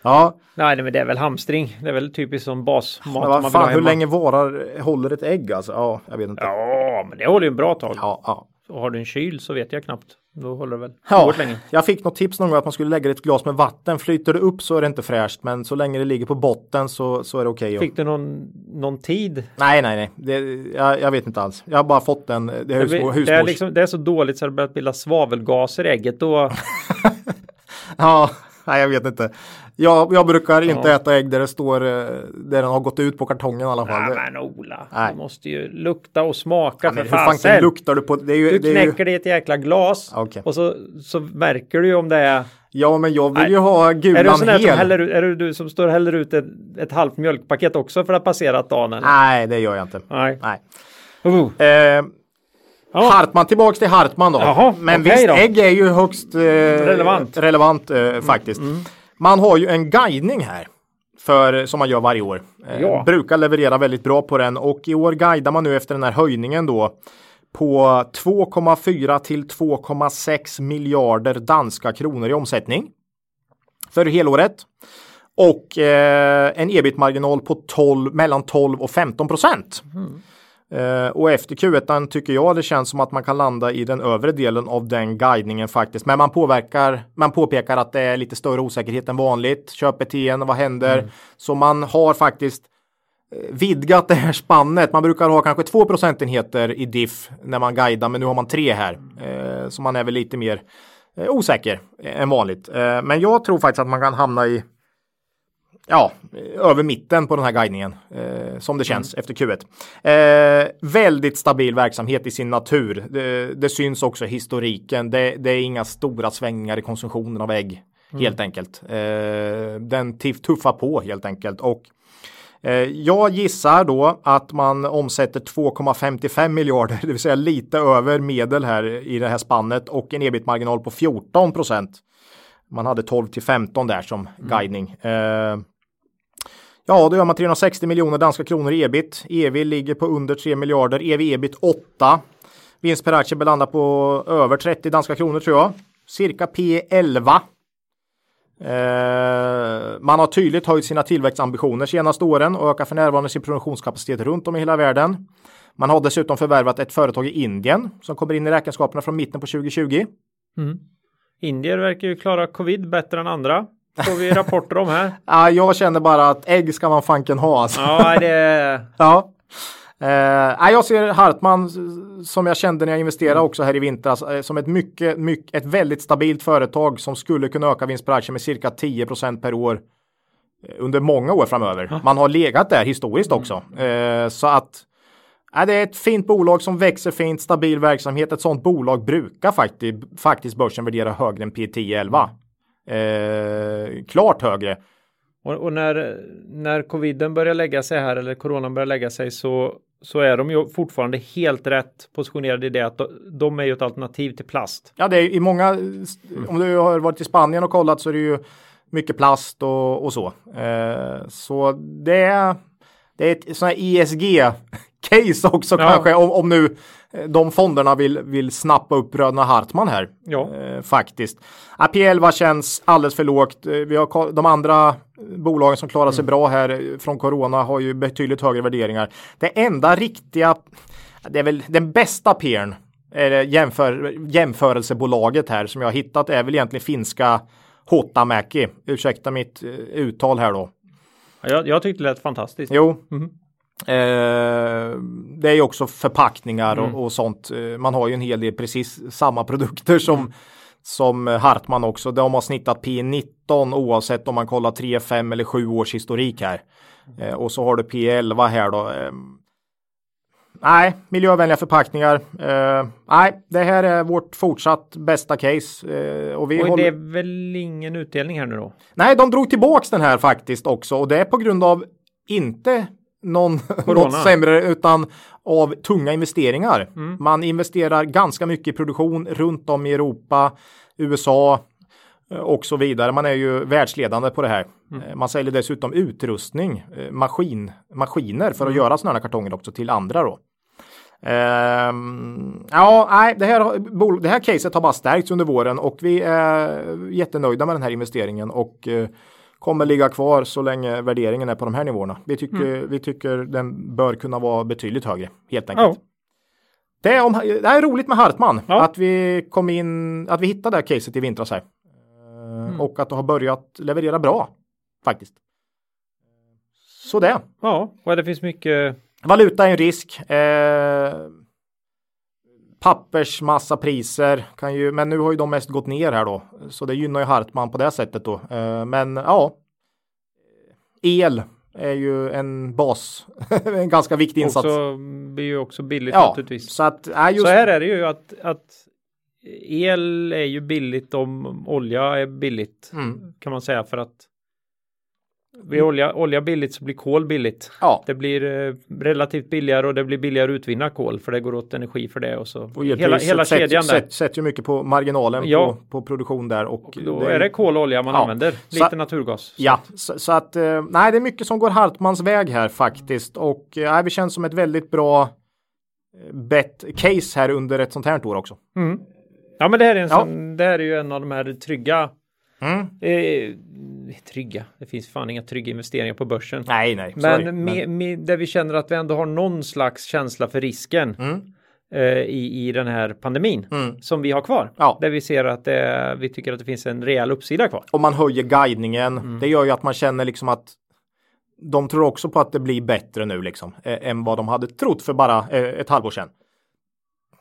ja. Nej, men det är väl hamstring. Det är väl typiskt som basmat. Men vad fan, hur länge varar, håller ett ägg alltså? Ja, jag vet inte. Ja, men det håller ju en bra tag. Ja, ja. Och har du en kyl så vet jag knappt. Då håller det väl ja. länge. Jag fick något tips någon gång att man skulle lägga ett glas med vatten. Flyter det upp så är det inte fräscht. Men så länge det ligger på botten så, så är det okej. Okay. Fick du någon, någon tid? Nej, nej, nej. Det, jag, jag vet inte alls. Jag har bara fått en det, det, husmor, det, är, liksom, det är så dåligt så det börjat bilda svavelgaser i ägget. Då... ja, nej, jag vet inte. Jag, jag brukar inte ja. äta ägg där det står där den har gått ut på kartongen i alla fall. Nej, men Ola, nej. Du måste ju lukta och smaka ja, för fasen. Hur fan luktar du på? Det är ju, du knäcker det, är ju... det i ett jäkla glas okay. och så, så märker du ju om det är Ja, men jag vill Nej. ju ha gulan hel. Är det du som står och häller ut ett, ett halvt mjölkpaket också för att passera dagen? Eller? Nej, det gör jag inte. Nej. Nej. Uh. Eh, oh. Hartmann, tillbaka till Hartmann då. Jaha, men okay, visst, då. Ägg är ju högst eh, relevant, relevant eh, faktiskt. Mm. Mm. Man har ju en guidning här. För, som man gör varje år. Eh, ja. Brukar leverera väldigt bra på den. Och i år guidar man nu efter den här höjningen då. På två komma fyra till två komma sex miljarder danska kronor i omsättning. För helåret. Och eh, en ebit-marginal på tolv, mellan tolv och femton procent. Mm. Eh, och efter Q ett tycker jag det känns som att man kan landa i den övre delen av den guidningen faktiskt. Men man, påverkar, man påpekar att det är lite större osäkerhet än vanligt. Köpbeteendet, vad händer? Mm. Så man har faktiskt vidgat det här spannet. Man brukar ha kanske två procentenheter i diff när man guidar, men nu har man tre här. Eh, så man är väl lite mer eh, osäker än vanligt. Eh, men jag tror faktiskt att man kan hamna i ja, över mitten på den här guidningen. Eh, som det känns mm. efter Q ett. Eh, väldigt stabil verksamhet i sin natur. Det, det syns också i historiken. Det, det är inga stora svängningar i konsumtionen av ägg mm. helt enkelt. Eh, den tuffar på helt enkelt. Och jag gissar då att man omsätter två komma femtiofem miljarder, det vill säga lite över medel här i det här spannet och en ebit-marginal på fjorton procent. Man hade tolv till femton där som mm. guidning. Ja, då gör man trehundrasextio miljoner danska kronor i ebit. E V ligger på under tre miljarder, E V-ebit åtta. Vinst per aktie belandar på över trettio danska kronor tror jag. Cirka P elva. Uh, man har tydligt höjt sina tillväxtambitioner senaste åren och ökar för närvarande sin produktionskapacitet runt om i hela världen. Man har dessutom förvärvat ett företag i Indien som kommer in i räkenskaperna från mitten på tjugo tjugo. Mm. Indier verkar ju klara covid bättre än andra. Får vi rapporter om här? Ja, uh, jag känner bara att ägg ska man fanken ha. Alltså. Ja, det... ja. Uh, jag ser Hartmann som jag kände när jag investerade också här i vintras som ett, mycket, mycket, ett väldigt stabilt företag som skulle kunna öka vinst per aktie med cirka tio procent per år under många år framöver. Man har legat där historiskt också. Uh, så att uh, det är ett fint bolag som växer fint, stabil verksamhet. Ett sånt bolag brukar faktiskt, faktiskt börsen värdera högre än P tio elva. Uh, klart högre. Och, och när, när coviden börjar lägga sig här eller coronan börjar lägga sig så, så är de ju fortfarande helt rätt positionerade i det att de är ju ett alternativ till plast. Ja, det är i många, om du har varit i Spanien och kollat så är det ju mycket plast och, och så. Eh, så det är, det är ett sån här E S G-case också ja. Kanske om, om nu de fonderna vill, vill snappa upp Bröderna Hartmann här ja. eh, faktiskt. P elva känns alldeles för lågt. Vi har, de andra bolagen som klarar sig mm. bra här från corona har ju betydligt högre värderingar. Det enda riktiga, det är väl den bästa peern, jämför, jämförelsebolaget här som jag har hittat är väl egentligen finska Hotamäki. Ursäkta mitt uttal här då. Jag, jag tyckte det lät fantastiskt. Jo. Mm. Eh, det är ju också förpackningar mm. och, och sånt. Man har ju en hel del precis samma produkter som mm. som Hartmann också. De har snittat P nitton oavsett om man kollar tre, fem eller sju års historik här. Eh, och så har du P elva här då. Eh, nej, miljövänliga förpackningar. Eh, nej, det här är vårt fortsatt bästa case. Eh, och vi och håller... det är väl ingen utdelning här nu då? Nej, de drog tillbaka den här faktiskt också. Och det är på grund av inte någon något sämre utan av tunga investeringar. Mm. Man investerar ganska mycket i produktion runt om i Europa, U S A och så vidare. Man är ju världsledande på det här. Mm. Man säljer dessutom utrustning, maskin, maskiner för att mm. göra sådana här kartonger också till andra då. Um, ja, nej, det här, det här caset har bara stärkts under våren och vi är jättenöjda med den här investeringen och kommer ligga kvar så länge värderingen är på de här nivåerna. Vi tycker, mm. vi tycker den bör kunna vara betydligt högre, helt enkelt. Oh. Det, är om, det här är roligt med Hartmann. Oh. Att vi kom in, att vi hittade det här caset i vintras här. Mm. Och att det har börjat leverera bra, faktiskt. Så det. Ja, och det finns mycket... Valuta är en risk. Eh, pappersmassapriser kan ju, men nu har ju de mest gått ner här då. Så det gynnar ju Hartmann på det sättet då. Men ja, el är ju en bas, en ganska viktig insats. Det blir ju också billigt ja, naturligtvis. Så, att, ja, just... så här är det ju att, att el är ju billigt om olja är billigt, mm. kan man säga, för att blir olja, olja billigt så blir kol billigt. Ja. Det blir eh, relativt billigare och det blir billigare att utvinna kol för det går åt energi för det och så. Och hela hela sätt, kedjan sätt, där. Sätter ju mycket på marginalen ja. på, på produktion där. Och, och då det, är det kol och olja man ja. använder, lite så, naturgas. Så. Ja, så, så att eh, nej, det är mycket som går Hartmans väg här faktiskt och eh, det känns som ett väldigt bra bet case här under ett sånt här år också. Mm. Ja, men det här är, en ja. sån, det här är ju en av de här trygga Mm. Eh, trygga. Det finns fan inga trygga investeringar på börsen. Nej, nej. Sorry, men med, med, där vi känner att vi ändå har någon slags känsla för risken mm. eh, i, i den här pandemin mm. som vi har kvar. Ja. Där vi ser att eh, vi tycker att det finns en rejäl uppsida kvar. Och man höjer guidningen. Mm. Det gör ju att man känner liksom att de tror också på att det blir bättre nu liksom eh, än vad de hade trott för bara eh, ett halvår sedan.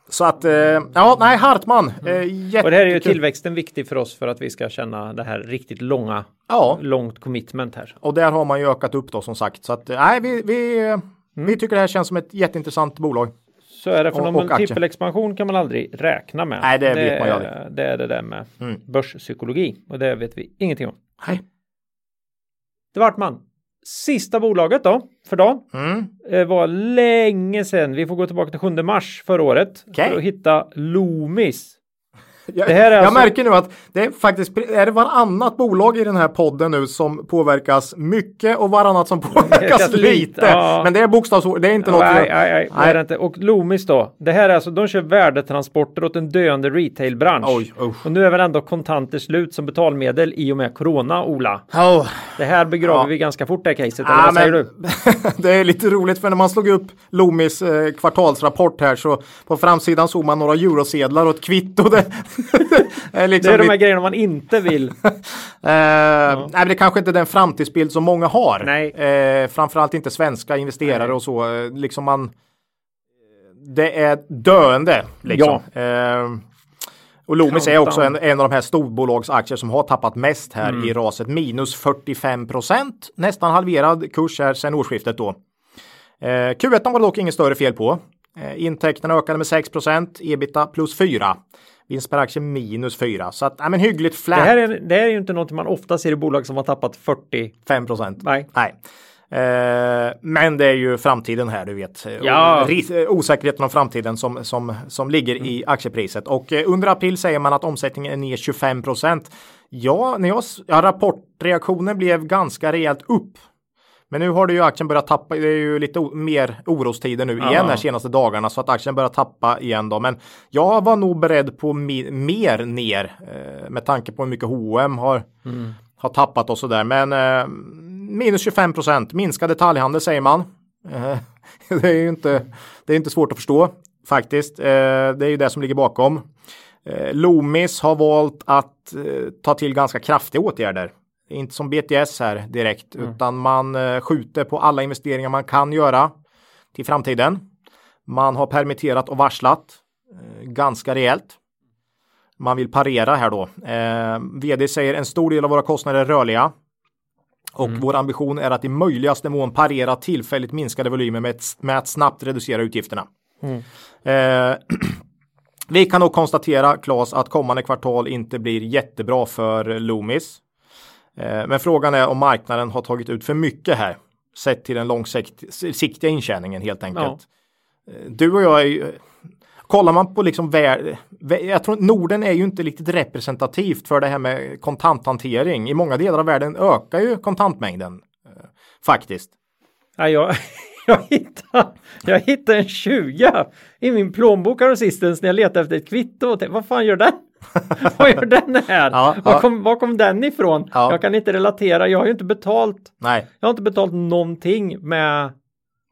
Så att, eh, ja, nej, Hartmann. Eh, mm. Och det här är ju tillväxten viktig för oss för att vi ska känna det här riktigt långa, ja. långt commitment här. Och där har man ju ökat upp då som sagt. Så att, nej, vi, vi, mm. vi tycker det här känns som ett jätteintressant bolag. Så är det, för någon multipelexpansion kan man aldrig räkna med. Nej, det, det vet man ju aldrig. Det är det där med mm. börspsykologi och det vet vi ingenting om. Nej. Det var Hartmann. Sista bolaget då, för dagen, mm. var länge sedan. Vi får gå tillbaka till sjunde mars förra året okay. för att hitta Loomis. jag, det här är jag alltså... märker nu att det är faktiskt är det varannat bolag i den här podden nu som påverkas mycket och varannat som påverkas lite. lite. Ja. Men det är bokstavsord, det är inte ja, något. Nej, nej, nej. nej. Det är inte. Och Loomis då, det här är alltså, de kör värdetransporter åt en döende retailbransch. Oj, och nu är väl ändå kontanter slut som betalmedel i och med corona, Ola. Oh. Det här begraver ja. vi ganska fort det här caset, eller ah, vad säger men... du? Det är lite roligt för när man slog upp Loomis eh, kvartalsrapport här så på framsidan såg man några eurosedlar och ett kvitto där. det, är liksom det är de här grejerna man inte vill. uh, ja. Nej, men det kanske inte är den framtidsbild som många har. Nej. Uh, framförallt inte svenska investerare nej. och så. Uh, liksom man, det är döende. Liksom. Ja. Uh, och Loomis är också en, en av de här storbolagsaktier som har tappat mest här mm. i raset. Minus fyrtiofem procent. Nästan halverad kurs här sedan årsskiftet då. Uh, Q ett var dock inget större fel på. Uh, intäkterna ökade med sex procent. Ebita plus fyra. Vinst per aktie minus fyra. Så att, ja men hyggligt flat. Det här, är, det här är ju inte något man ofta ser i bolag som har tappat fyrtiofem procent. Nej. Nej. Eh, men det är ju framtiden här, du vet. Ja. Osäkerheten om framtiden som, som, som ligger mm. i aktiepriset. Och eh, under april säger man att omsättningen är ner tjugofem procent. Ja, när jag, ja, rapportreaktionen blev ganska rejält upp. Men nu har det ju aktien börjat tappa. Det är ju lite o- mer orostider nu ja. igen de senaste dagarna. Så att aktien börjar tappa igen då. Men jag var nog beredd på mi- mer ner. Eh, med tanke på hur mycket H och M har, mm. har tappat och sådär. Men eh, minus tjugofem procent. Minskad detaljhandel säger man. Eh, det är ju inte, det är inte svårt att förstå faktiskt. Eh, det är ju det som ligger bakom. Eh, Loomis har valt att eh, ta till ganska kraftiga åtgärder. Inte som B T S här direkt mm. utan man eh, skjuter på alla investeringar man kan göra till framtiden. Man har permitterat och varslat eh, ganska rejält. Man vill parera här då. Eh, vd säger en stor del av våra kostnader är rörliga och mm. vår ambition är att i möjligaste mån parera tillfälligt minskade volymer med, ett, med att snabbt reducera utgifterna. Mm. Eh, vi kan nog konstatera, Claes, att kommande kvartal inte blir jättebra för Loomis. Men frågan är om marknaden har tagit ut för mycket här. Sett till den långsiktiga intjäningen helt enkelt. Ja. Du och jag är ju... Kollar man på liksom... Vär, jag tror Norden är ju inte riktigt representativt för det här med kontanthantering. I många delar av världen ökar ju kontantmängden faktiskt. Ja, jag, jag, hittade, jag hittade en tjugo i min plånbok här sistens när jag letade efter ett kvitto. Och tänkte, vad fan gör det? Vad gör den här? Ja, ja. Var, kom, var kom den ifrån? Ja. Jag kan inte relatera. Jag har ju inte betalt. Nej. Jag har inte betalt någonting med...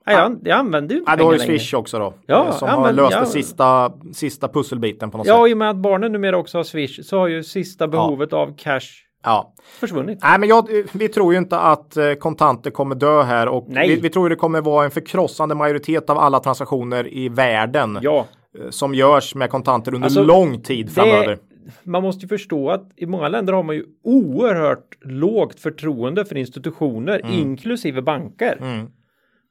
Nej, jag, jag använder ju inte ja, pengar längre. Du har ju Swish också då. Ja, som ja, har men, löst ja. den sista, sista pusselbiten på något ja, sätt. Ja, i och med att barnen numera också har Swish så har ju sista behovet ja. av cash ja. försvunnit. Nej, men jag, vi tror ju inte att kontanter kommer dö här. Och vi, vi tror ju det kommer vara en förkrossande majoritet av alla transaktioner i världen. Ja. Som görs med kontanter under alltså, lång tid framöver. Det, man måste ju förstå att i många länder har man ju oerhört lågt förtroende för institutioner, mm. inklusive banker. Mm.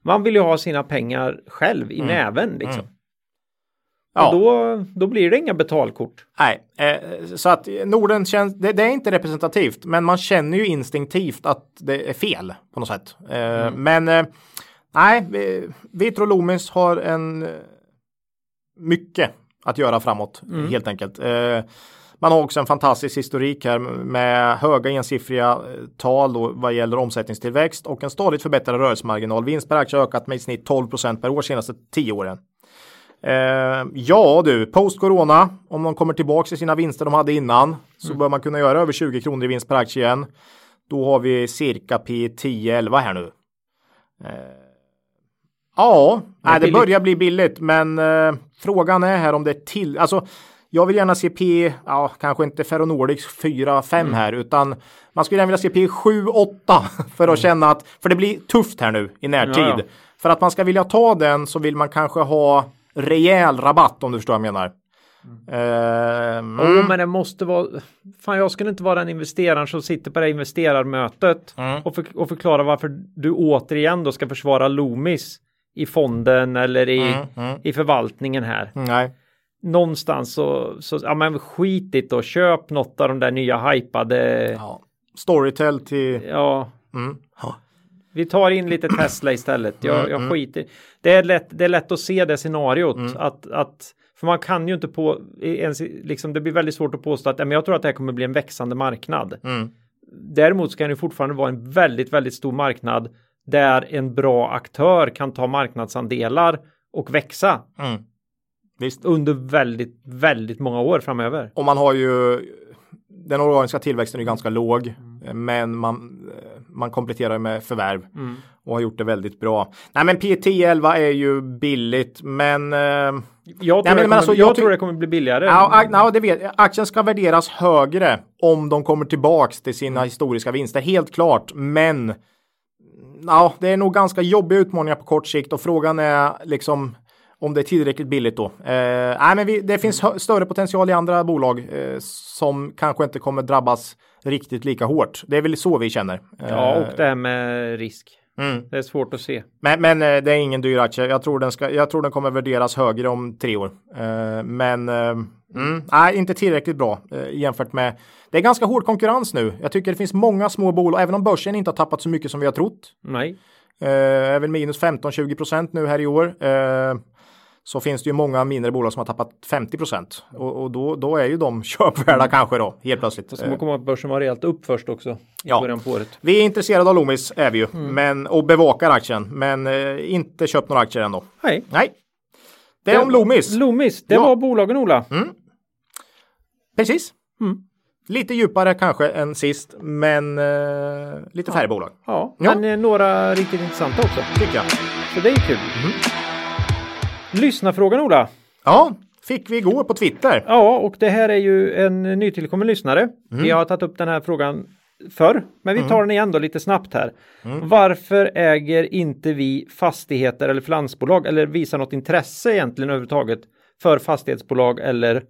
Man vill ju ha sina pengar själv i mm. näven liksom. Mm. Ja. Och då, då blir det inga betalkort. Nej, eh, så att Norden känns, det, det är inte representativt, men man känner ju instinktivt att det är fel på något sätt. Eh, mm. Men eh, nej, vi, vi tror Loomis har en mycket att göra framåt, mm. helt enkelt. Eh, man har också en fantastisk historik här med höga ensiffriga tal då vad gäller omsättningstillväxt och en stadigt förbättrad rörelsemarginal. Vinst per aktie har ökat med i snitt tolv procent per år senaste tio åren. Eh, ja du, post-corona, om de kommer tillbaka till sina vinster de hade innan, så mm. bör man kunna göra över tjugo kronor i vinst per aktie igen. Då har vi cirka P tio elva här nu. Eh, ja, det, nej, det börjar bli billigt, men eh, frågan är här om det är till... Alltså, jag vill gärna se P, ja, kanske inte Ferro Nordics fyra fem mm. här, utan man skulle gärna vilja se P sju åtta för att mm. känna att, för det blir tufft här nu i närtid. Ja, ja. För att man ska vilja ta den så vill man kanske ha rejäl rabatt, om du förstår vad jag menar. Mm. Uh, mm. Oh, men det måste vara... Fan, jag skulle inte vara den investeraren som sitter på det investerarmötet mm. och, för, och förklara varför du återigen då ska försvara Loomis i fonden eller i, mm. Mm. i förvaltningen här. Mm, nej. Någonstans så... så ja, men skitigt och köp något av de där nya hypade... Ja. Storytel till... Ja. Mm. Ja. Vi tar in lite Tesla istället. Jag, jag skiter. Det är, lätt, det är lätt att se det scenariot. Mm. Att, att, för man kan ju inte på... Ens, liksom, det blir väldigt svårt att påstå att men jag tror att det här kommer bli en växande marknad. Mm. Däremot ska det fortfarande vara en väldigt, väldigt stor marknad där en bra aktör kan ta marknadsandelar och växa. Mm. Visst. Under väldigt, väldigt många år framöver. Och man har ju... Den organiska tillväxten är ju ganska låg, mm. men man, man kompletterar med förvärv mm. och har gjort det väldigt bra. Nej, men P tio elva är ju billigt, men... Jag tror, nej, men, det, kommer, alltså, jag jag tror ty- det kommer bli billigare. Ja, ja, det vet. Aktien ska värderas högre om de kommer tillbaka till sina mm. historiska vinster, helt klart. Men ja, det är nog ganska jobbiga utmaningar på kort sikt och frågan är liksom... Om det är tillräckligt billigt då. Eh, nej, men vi, det finns hö- större potential i andra bolag eh, som kanske inte kommer drabbas riktigt lika hårt. Det är väl så vi känner. Eh, ja, och det här med risk. Mm. Det är svårt att se. Men, men eh, det är ingen dyr aktie. Jag tror, den ska, jag tror den kommer värderas högre om tre år. Eh, men eh, mm, nej, inte tillräckligt bra eh, jämfört med... Det är ganska hård konkurrens nu. Jag tycker det finns många små bolag. Även om börsen inte har tappat så mycket som vi har trott. Nej. Eh, är väl minus femton till tjugo procent nu här i år. Eh, så finns det ju många mindre bolag som har tappat femtio procent. Och, och då, då är ju de köpvärda kanske då, helt plötsligt. Och så kommer börsen vara rejält upp först också. Ja, början på året. Vi är intresserade av Loomis, är vi ju. Mm. Men, och bevakar aktien. Men eh, inte köpt några aktier ändå. Nej. Nej. Det är det, om Loomis. Loomis, det ja. var bolagen, Ola. Mm. Precis. Mm. Lite djupare kanske än sist, men eh, lite färre ja. bolag. Ja, ja. Men eh, några riktigt intressanta också, tycker jag. Så det är kul. Mm. Lyssnarfrågan, Ola. Ja, fick vi igår på Twitter. Ja, och det här är ju en nytillkommen lyssnare. Mm. Vi har tagit upp den här frågan förr, men vi tar mm. den igen då lite snabbt här. Mm. Varför äger inte vi fastigheter eller finansbolag eller visar något intresse egentligen överhuvudtaget för fastighetsbolag eller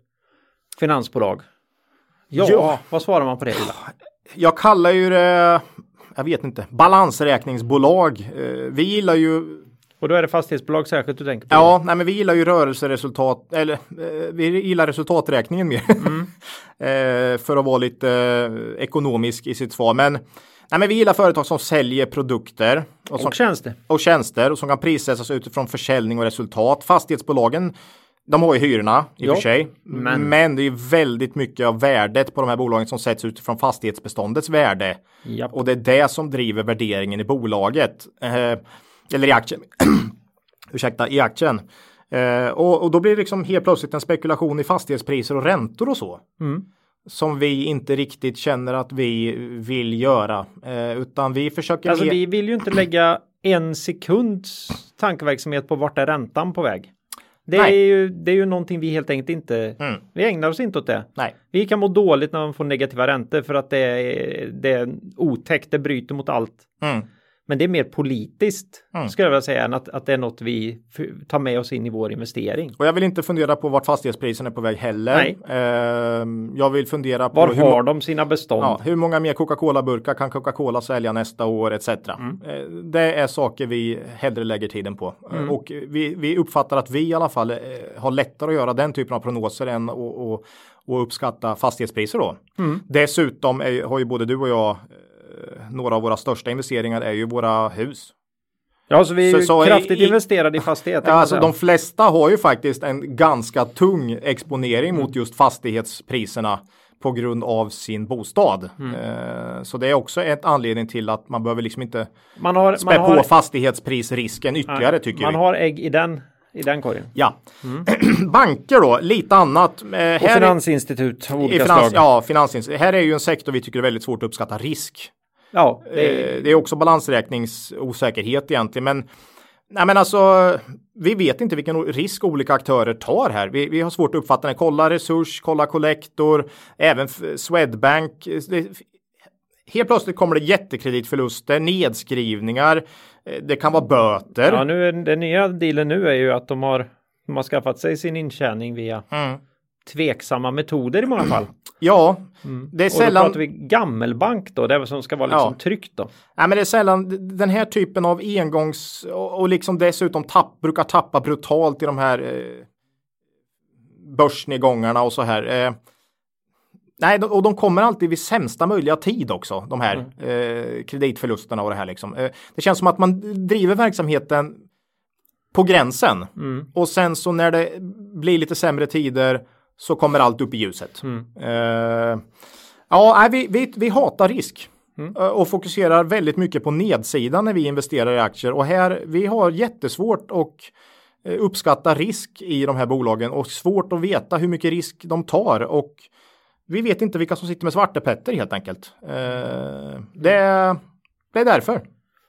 finansbolag? Ja, ja. Vad svarar man på det, Ola? Jag kallar ju det, jag vet inte, balansräkningsbolag. Vi gillar ju... Och då är det fastighetsbolag särskilt du tänker på? Ja, nej, men vi gillar ju rörelseresultat, eller eh, vi gillar resultaträkningen mer. Mm. eh, för att vara lite eh, ekonomisk i sitt svar. Men, nej, men vi gillar företag som säljer produkter. Och, som, och tjänster. Och tjänster, och som kan prissättas utifrån försäljning och resultat. Fastighetsbolagen, de har ju hyrorna i jo, och för sig. Men. men det är väldigt mycket av värdet på de här bolagen som sätts utifrån fastighetsbeståndets värde. Japp. Och det är det som driver värderingen i bolaget. Eh, Eller i aktien. Ursäkta, i aktien. Eh, och, och då blir det liksom helt plötsligt en spekulation i fastighetspriser och räntor och så. Mm. Som vi inte riktigt känner att vi vill göra. Eh, utan vi försöker... Alltså le- vi vill ju inte lägga en sekunds tankeverksamhet på vart är räntan på väg. Det är, ju, det är ju någonting vi helt enkelt inte... Mm. Vi ägnar oss inte åt det. Nej. Vi kan må dåligt när man får negativa räntor för att det är, det är otäckt, det bryter mot allt. Mm. Men det är mer politiskt, mm. skulle jag vilja säga, än att, att det är något vi tar med oss in i vår investering. Och jag vill inte fundera på vart fastighetspriserna är på väg heller. Nej. Eh, jag vill fundera på... Var hur har de sina bestånd? Ja, hur många mer Coca-Cola-burkar kan Coca-Cola sälja nästa år, et cetera. Mm. Eh, det är saker vi hellre lägger tiden på. Mm. Eh, och vi, vi uppfattar att vi i alla fall eh, har lättare att göra den typen av prognoser än att och, och, och uppskatta fastighetspriser då. Mm. Dessutom är, har ju både du och jag... Några av våra största investeringar är ju våra hus. Ja, så vi är så, ju så kraftigt i, investerade i fastigheter. Ja, alltså de flesta har ju faktiskt en ganska tung exponering mm. mot just fastighetspriserna på grund av sin bostad. Mm. Eh, så det är också ett anledning till att man behöver liksom inte man har, spä man på har, fastighetsprisrisken ytterligare, nej, tycker man vi. Man har ägg i den. I den korgen. Ja. Mm. Banker då, lite annat. Eh, och här finansinstitut av olika finans, slag. Ja, finansinstitut. Här är ju en sektor vi tycker är väldigt svårt att uppskatta risk. Ja. Det är, eh, det är också balansräkningsosäkerhet egentligen. Men, nej, men alltså, vi vet inte vilken risk olika aktörer tar här. Vi, vi har svårt att uppfatta det. Kolla Resurs, kolla Collector, även Swedbank. Det, Helt plötsligt kommer det jättekreditförluster, nedskrivningar, det kan vara böter. Ja, nu är, den nya dealen nu är ju att de har, de har skaffat sig sin intjäning via mm. tveksamma metoder i många fall. Ja, mm. det är sällan... Och då pratar vi gammelbank då, det är som ska vara liksom ja. tryggt då. Nej, men det är sällan den här typen av engångs... Och liksom dessutom tapp, brukar tappa brutalt i de här eh, börsnedgångarna och så här... Eh, Nej, och de kommer alltid vid sämsta möjliga tid också, de här mm. eh, kreditförlusterna och det här liksom. Eh, det känns som att man driver verksamheten på gränsen mm. och sen så när det blir lite sämre tider så kommer allt upp i ljuset. Mm. Eh, ja, vi, vi, vi hatar risk mm. och fokuserar väldigt mycket på nedsidan när vi investerar i aktier och här, vi har jättesvårt och uppskatta risk i de här bolagen och svårt att veta hur mycket risk de tar och vi vet inte vilka som sitter med svarte petter helt enkelt. Eh, det, är, det är därför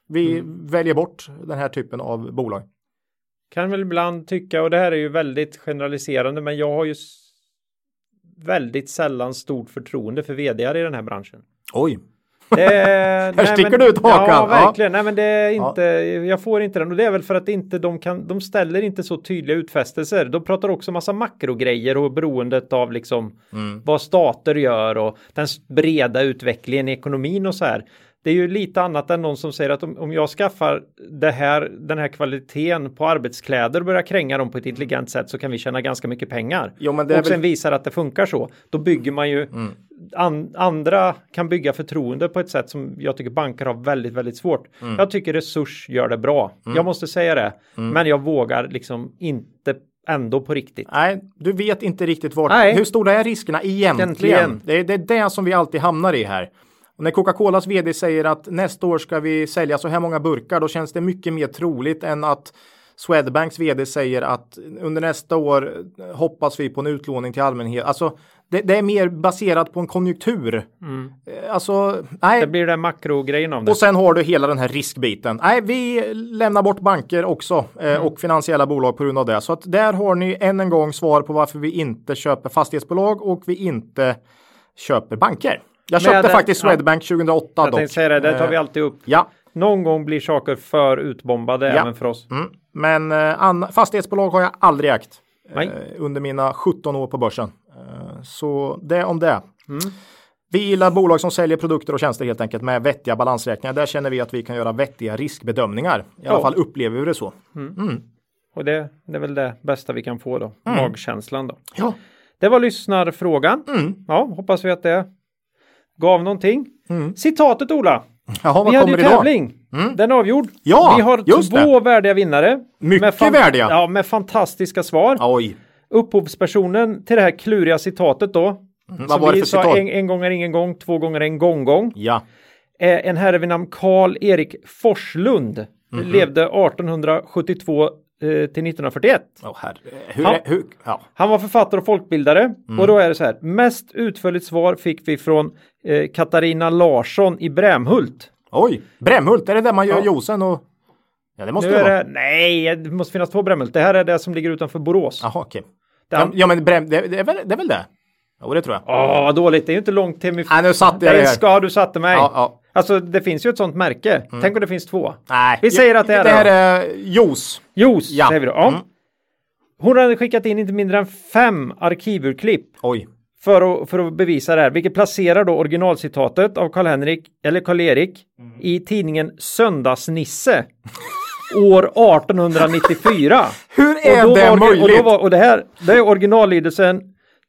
vi mm. väljer bort den här typen av bolag. Kan väl ibland tycka, och det här är ju väldigt generaliserande, men jag har ju väldigt sällan stort förtroende för vd:ar i den här branschen. Oj! Det, här sticker men, du ut hakan. Ja, verkligen. Ja. Nej, men det är inte, ja. jag får inte den. Och det är väl för att inte de, kan, de ställer inte så tydliga utfästelser. De pratar också massa makrogrejer och beroendet av liksom mm. vad stater gör och den breda utvecklingen i ekonomin och så här. Det är ju lite annat än någon som säger att om, om jag skaffar det här, den här kvaliteten på arbetskläder och börjar kränga dem på ett intelligent sätt så kan vi tjäna ganska mycket pengar. Jo, men det och sen väl... visar att det funkar så. Då bygger man ju, mm. an, andra kan bygga förtroende på ett sätt som jag tycker banker har väldigt, väldigt svårt. Mm. Jag tycker Resurs gör det bra. Mm. Jag måste säga det. Mm. Men jag vågar liksom inte ändå på riktigt. Nej, du vet inte riktigt vart. Nej. Hur stora är riskerna egentligen? egentligen. Det, är, det är det som vi alltid hamnar i här. Och när Coca-Colas vd säger att nästa år ska vi sälja så här många burkar, då känns det mycket mer troligt än att Swedbanks vd säger att under nästa år hoppas vi på en utlåning till allmänhet. Alltså, det, det är mer baserat på en konjunktur. Mm. Alltså, nej. Det blir den makrogrejen av det. Och sen har du hela den här riskbiten. Nej, vi lämnar bort banker också mm. och finansiella bolag på grund av det. Så att där har ni än en gång svar på varför vi inte köper fastighetsbolag och vi inte köper banker. Jag köpte men, faktiskt Swedbank ja, tjugohundraåtta jag dock. Säga det, det tar vi alltid upp. Ja. Någon gång blir saker för utbombade ja. även för oss. Mm. Men uh, an- fastighetsbolag har jag aldrig ägt uh, under mina sjutton år på börsen. Uh, så det om det. Mm. Vi gillar bolag som säljer produkter och tjänster helt enkelt med vettiga balansräkningar. Där känner vi att vi kan göra vettiga riskbedömningar. I ja. alla fall upplever vi det så. Mm. Mm. Och det, det är väl det bästa vi kan få då. Mm. Magkänslan då. Ja. Det var lyssnarfrågan. Mm. Ja, hoppas vi att det gav någonting. Mm. Citatet Ola. Jaha, vad vi kommer hade ju tävling. Mm. Den är avgjord. Ja, vi har två det. värdiga vinnare. Mycket med fan- värdiga. Ja, med fantastiska svar. Oj. Upphovspersonen till det här kluriga citatet då. Mm. Vad var det för citat? En, en gång är ingen gång, två gånger en gång gång. Ja. Eh, en herre vid namn Karl-Erik Forslund. Mm-hmm. Levde arton sjuttiotvå till nittonhundrafyrtioett. Oh, herre. Hur, han, hur, ja. han var författare och folkbildare. Mm. Och då är det så här. Mest utförligt svar fick vi från eh, Katarina Larsson i Brämhult. Oj, Brämhult, är det där man gör ja. josen och... Ja, det måste det vara. Det, nej, det måste finnas på Brämhult. Det här är det som ligger utanför Borås. Jaha, okej. Okay. Ja, ja, men Bräm, det, det, är väl, det är väl det? Jo, det tror jag. Ja, oh, dåligt. Det är ju inte långt till mig. Nej, nu satte jag dig här. Ska, du satte mig. Ja, ja. Alltså det finns ju ett sånt märke. Mm. Tänk om det finns två. Nej. Vi säger att det är... Det här är Jos. Jos, ja. Säger vi då. Ja. Mm. Hon hade skickat in inte mindre än fem arkivurklipp. Oj. För att, för att bevisa det här. Vilket placerar då originalcitatet av Karl-Henrik, eller Karl-Erik, mm. i tidningen Söndagsnisse. År arton nittiofyra. Hur är och det var, möjligt? Och, då var, och det här, det är originallydelsen.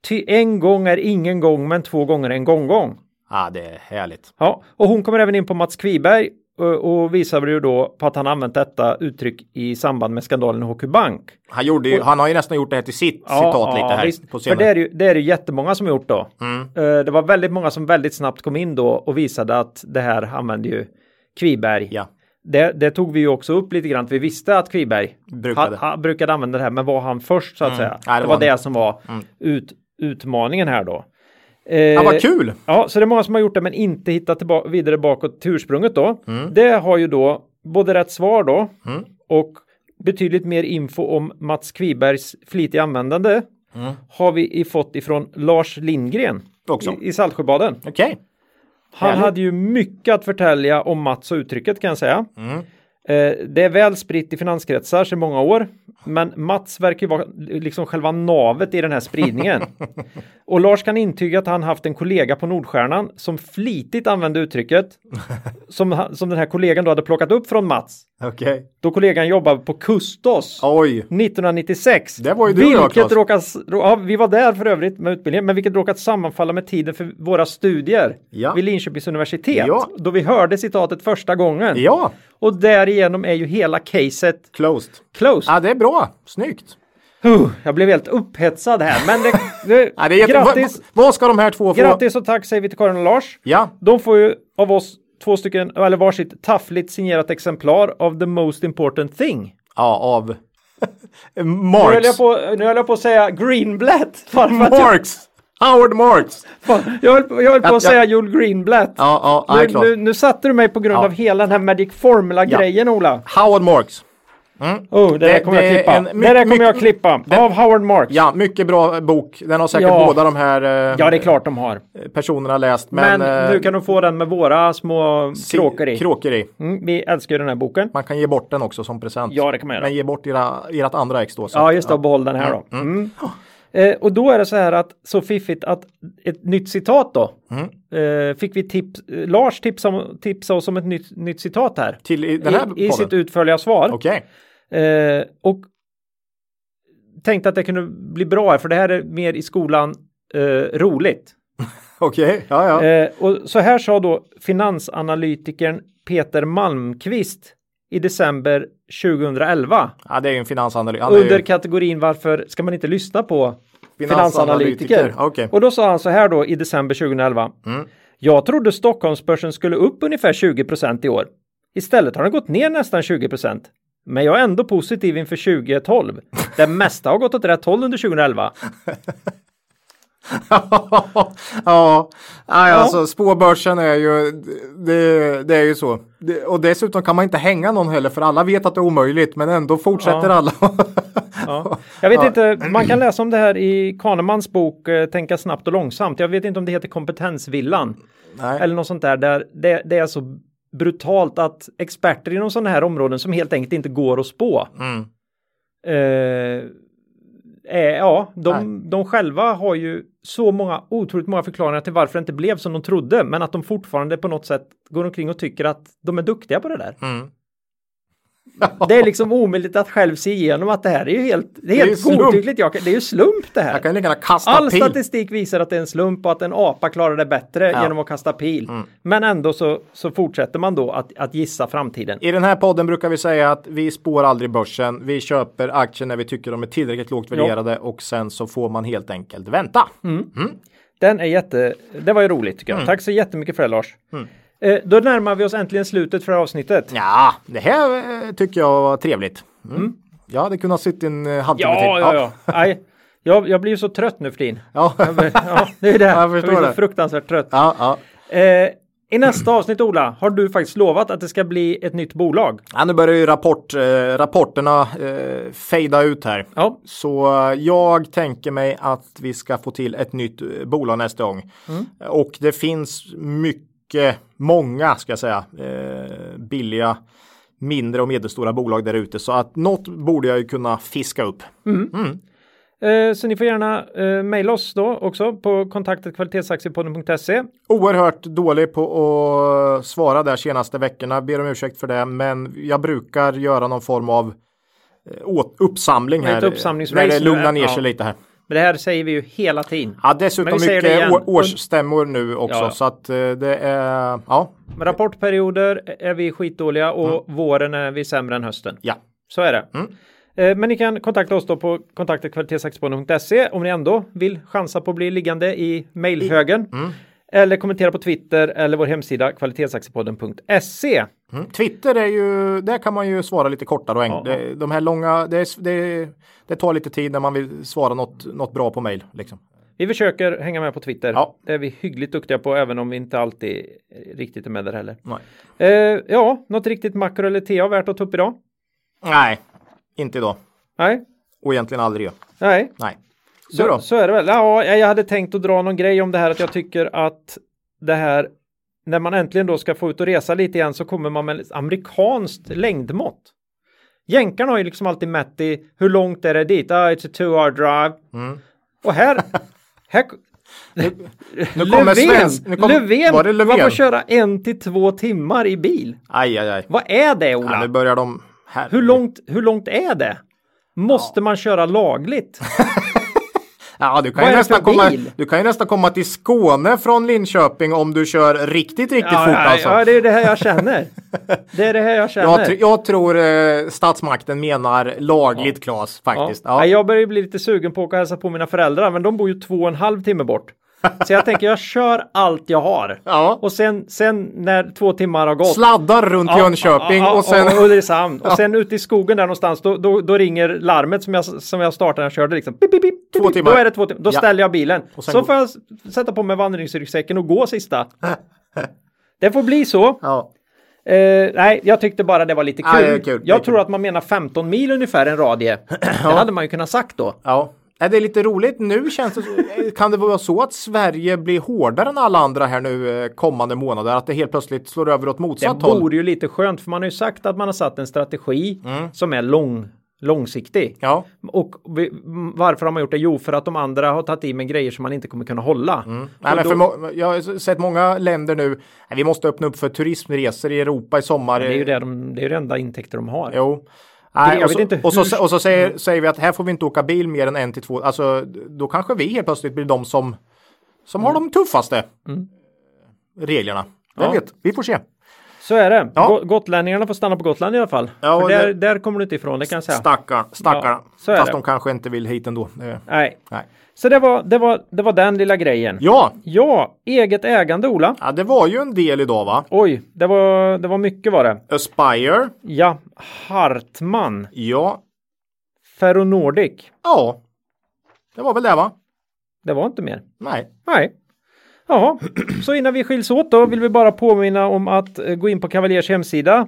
Ty en gång är ingen gång, men två gånger en gång-gång. Ja, ah, det är härligt. Ja, och hon kommer även in på Mats Kviberg och, och visar ju då på att han använt detta uttryck i samband med skandalen i H Q Bank. Han, gjorde ju, och, han har ju nästan gjort det här till sitt ja, citat ja, lite här visst, på scenen. För det är ju det är ju jättemånga som har gjort då. Mm. Uh, det var väldigt många som väldigt snabbt kom in då och visade att det här använde ju Kviberg. Ja. Det, det tog vi ju också upp lite grann. Vi visste att Kviberg brukade, ha, ha, brukade använda det här, men var han först så att mm. säga. Nej, det, det var det som var mm. ut, utmaningen här då. Eh, ja, vad kul! Ja, så det är många som har gjort det men inte hittat tillba- vidare bakåt till ursprunget då. Mm. Det har ju då både rätt svar då mm. och betydligt mer info om Mats Kvibergs flitiga användande mm. har vi fått ifrån Lars Lindgren också. I, i Saltsjöbaden. Okej. Okay. Han Härligt. Hade ju mycket att förtälja om Mats och uttrycket kan jag säga. Mm. Eh, det är väl spritt i finanskretsar sedan många år. Men Mats verkar ju vara liksom själva navet i den här spridningen. Och Lars kan intyga att han haft en kollega på Nordstjärnan som flitigt använde uttrycket. som, som den här kollegan då hade plockat upp från Mats. Okay. Då kollegan jobbade på Kustos Oj. nittonhundranittiosex. Det var ju du då, Claes. Råkas, ja, vi var där för övrigt med utbildningen. Men vilket råkat sammanfalla med tiden för våra studier ja. Vid Linköpings universitet. Ja. Då vi hörde citatet första gången. Ja. Och därigenom är ju hela caset closed. closed. Ja, det är bra. Snyggt. Uh, jag blev helt upphetsad här. Men det, det, ja, det är grattis. Jätte... Vad ska de här två få? Grattis och tack säger vi till Karin och Lars. Ja. De får ju av oss två stycken, eller varsitt taffligt signerat exemplar av The Most Important Thing. Ja, av Marks. Nu höll jag på, nu höll jag på att säga Greenblatt. Marks. Howard Marks. Jag höll, jag höll på att, att säga jag... Joel Greenblatt. Ja, ja, nu, nu, nu satte du mig på grund ja. Av hela den här Magic Formula-grejen, ja. Ola. Howard Marks. Mm. Oh, det, det där kommer det jag klippa. En, my, det där kommer my, jag klippa. Det, av Howard Marks. Ja, mycket bra bok. Den har säkert ja. Båda de här eh, ja, det är klart de har. Personerna läst. Men, men eh, nu kan de få den med våra små si, kråkor i. Kråkor i. Mm, vi älskar ju den här boken. Man kan ge bort den också som present. Ja, det kan man göra. Men ge bort era, ert andra ex då. Så. Ja, just det. Ja. Behåll den här då. Mm. Mm. Mm. Eh, och då är det så här att så fiffigt att ett nytt citat då. Mm. Eh, fick vi tips, eh, Lars tipsa, tipsa oss om ett nytt, nytt citat här. Till i, den här I, i sitt utförliga svar. Okej. Okay. Uh, och tänkte att det kunde bli bra här, för det här är mer i skolan uh, roligt. Okej, okay, ja, ja. Uh, och så här sa då finansanalytikern Peter Malmqvist i december tjugoelva. Ja, det är ju en finansanalytiker. Ja, under ju... kategorin varför ska man inte lyssna på finansanalytiker? finansanalytiker. Okay. Och då sa han så här då i december tjugoelva. Mm. Jag trodde Stockholmsbörsen skulle upp ungefär tjugo procent i år. Istället har den gått ner nästan tjugo procent. Men jag är ändå positiv inför tjugo tolv. Det mesta har gått åt rätt håll under tjugoelva. ja, alltså spåbörsen är ju, det, det är ju så. Det, och dessutom kan man inte hänga någon heller, för alla vet att det är omöjligt, men ändå fortsätter ja. Alla. ja. Jag vet ja. Inte, man kan läsa om det här i Kahnemans bok Tänka snabbt och långsamt. Jag vet inte om det heter Kompetensvillan. Nej. Eller något sånt där, där det, det är så... brutalt att experter inom sådana här områden som helt enkelt inte går att spå. Mm. Eh, eh, ja, de, de själva har ju så många, otroligt många förklaringar till varför det inte blev som de trodde, men att de fortfarande på något sätt går omkring och tycker att de är duktiga på det där. Mm. Det är liksom omöjligt att själv se igenom att det här är ju helt, det är helt godtyckligt. Jag, det är ju slump det här. Jag kan lika kasta All pil. Statistik visar att det är en slump och att en apa klarar det bättre ja. Genom att kasta pil. Mm. Men ändå så, så fortsätter man då att, att gissa framtiden. I den här podden brukar vi säga att vi spår aldrig börsen. Vi köper aktier när vi tycker de är tillräckligt lågt värderade och sen så får man helt enkelt vänta. Mm. Mm. Den är jätte, det var ju roligt tycker jag. Mm. Tack så jättemycket för det, Lars. Mm. Då närmar vi oss äntligen slutet för det här avsnittet. Ja, det här tycker jag var trevligt. Mm. Mm. Ja, det kunde ha suttit en halvtimme till. Ja, ja, ja. ja. Nej, jag, jag blir ju så trött nu för din. Ja. ja, det är det. Jag, jag blir så det. fruktansvärt trött. Ja, ja. Eh, I nästa avsnitt, Ola, har du faktiskt lovat att det ska bli ett nytt bolag. Ja, nu börjar ju rapport, eh, rapporterna eh, fejda ut här. Ja. Så jag tänker mig att vi ska få till ett nytt bolag nästa gång. Mm. Och det finns mycket många ska jag säga eh, billiga mindre och medelstora bolag där ute. Så att något borde jag ju kunna fiska upp. Mm. Mm. Eh, så ni får gärna eh, mejla oss då också på kontaktet kvalitetsaktiepodden punkt se. Oerhört dålig på att svara där senaste veckorna. Ber om ursäkt för det, men jag brukar göra någon form av eh, uppsamling här. När det lugnar ner sig ja. lite här. Men det här säger vi ju hela tiden. Ja, dessutom mycket år, årsstämmor nu också. Ja, ja. Så att det är, ja. Men rapportperioder är vi skitdåliga och mm. våren är vi sämre än hösten. Ja. Så är det. Mm. Eh, men ni kan kontakta oss då på kontaktet kvalitetsaktiepodden punkt se om ni ändå vill chansa på att bli liggande i mejlhögen. Mm. Eller kommentera på Twitter eller vår hemsida kvalitetsaktiepodden punkt se. Mm. Twitter är ju, där kan man ju svara lite kortare och enkelt. Ja. Det, de här långa, det, det, det tar lite tid när man vill svara något, något bra på mejl. Liksom. Vi försöker hänga med på Twitter. Ja. Det är vi hyggligt duktiga på även om vi inte alltid riktigt är med där heller. Nej. Eh, ja, något riktigt makro eller T A värt att ta upp idag? Nej, inte idag. Nej. Och egentligen aldrig. Nej. Nej. Så, så är det väl. Ja, jag hade tänkt att dra någon grej om det här, att jag tycker att det här, när man äntligen då ska få ut och resa lite igen, så kommer man med ett amerikanskt längdmått. Jänkarna har ju liksom alltid mätt i hur långt är det dit? Ah, it's a two hour drive. Mm. Och här, här nu, nu kommer svensk. Nu kom, Löfven, var det Löfven? Man får köra en till två timmar i bil. Aj, aj, aj. Vad är det, Ola? Ja, nu börjar de här. Hur långt, hur långt är det? Måste ja. man köra lagligt? Ja, du kan, ju nästan komma, du kan ju nästan komma till Skåne från Linköping om du kör riktigt, riktigt ja, fort. Ja, alltså. ja, det är det här jag känner. Det är det här jag känner. Jag, tr- jag tror eh, statsmakten menar lagligt, ja. Claes, faktiskt. Ja. Ja. Ja, jag börjar bli lite sugen på att hälsa på mina föräldrar, men de bor ju två och en halv timme bort. Så jag tänker, jag kör allt jag har. Ja. Och sen, sen när två timmar har gått. Sladdar runt ja, Jönköping. Ja, ja, och sen, och, och, ja. och sen ute i skogen där någonstans. Då, då, då ringer larmet som jag, som jag startade när jag körde. Liksom, pip, pip, pip, två timmar. Då är det två timmar. Då ja. ställer jag bilen. Så får jag sätta på mig vandringsryggsäcken och gå sista. Det får bli så. Ja. Eh, nej, jag tyckte bara det var lite kul. Ja, det är kul. Jag det är tror kul. Att man menar femton mil ungefär en radie. Ja. Det hade man ju kunnat sagt då. Ja. Det är lite roligt nu, känns det, kan det vara så att Sverige blir hårdare än alla andra här nu kommande månader? Att det helt plötsligt slår över åt motsatt håll? Det vore ju lite skönt, för man har ju sagt att man har satt en strategi mm. som är lång, långsiktig. Ja. Och vi, varför har man gjort det? Jo, för att de andra har tagit i med grejer som man inte kommer kunna hålla. Mm. Nej, då, för, jag har sett många länder nu, vi måste öppna upp för turismresor i Europa i sommar. Det är ju det, de, det, är ju det enda intäkter de har. Jo. Nej, och, så, och, så, och så säger, säger vi att här får vi inte åka bil mer än en till två. Alltså, då kanske vi helt plötsligt blir de som, som mm. har de tuffaste mm. reglerna. Ja. Jag vet, vi får se. Så är det. Ja. Gotlänningarna får stanna på Gotland i alla fall. Ja, för där, det, där kommer du inte ifrån, det kan jag säga. Stackar, stackarna. Ja, fast det. De kanske inte vill hit ändå. Nej. Nej. Så det var, det, var, det var den lilla grejen. Ja. Ja, eget ägande, Ola. Ja, det var ju en del idag, va? Oj, det var, det var mycket var det. Aspire. Ja, Hartmann. Ja. Ferro Nordic. Ja, det var väl det, va? Det var inte mer. Nej. Nej. Ja, så innan vi skiljs åt då vill vi bara påminna om att gå in på Cavaliers hemsida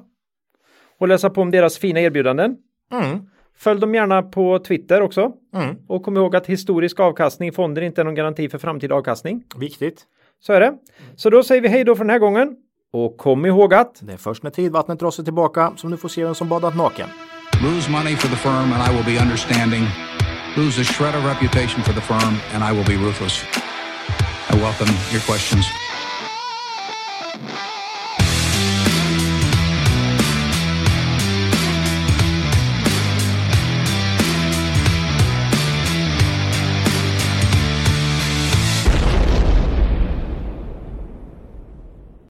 och läsa på om deras fina erbjudanden. Mm. Följ dem gärna på Twitter också. Mm. Och kom ihåg att historisk avkastning i fonder inte är någon garanti för framtida avkastning. Viktigt. Så är det. Så då säger vi hej då för den här gången. Och kom ihåg att det är först när tidvattnet drar sig tillbaka som du får se vem som badat naken. Lose money for the firm and I will be understanding. Lose a shred of reputation for the firm and I will be ruthless. I welcome your questions.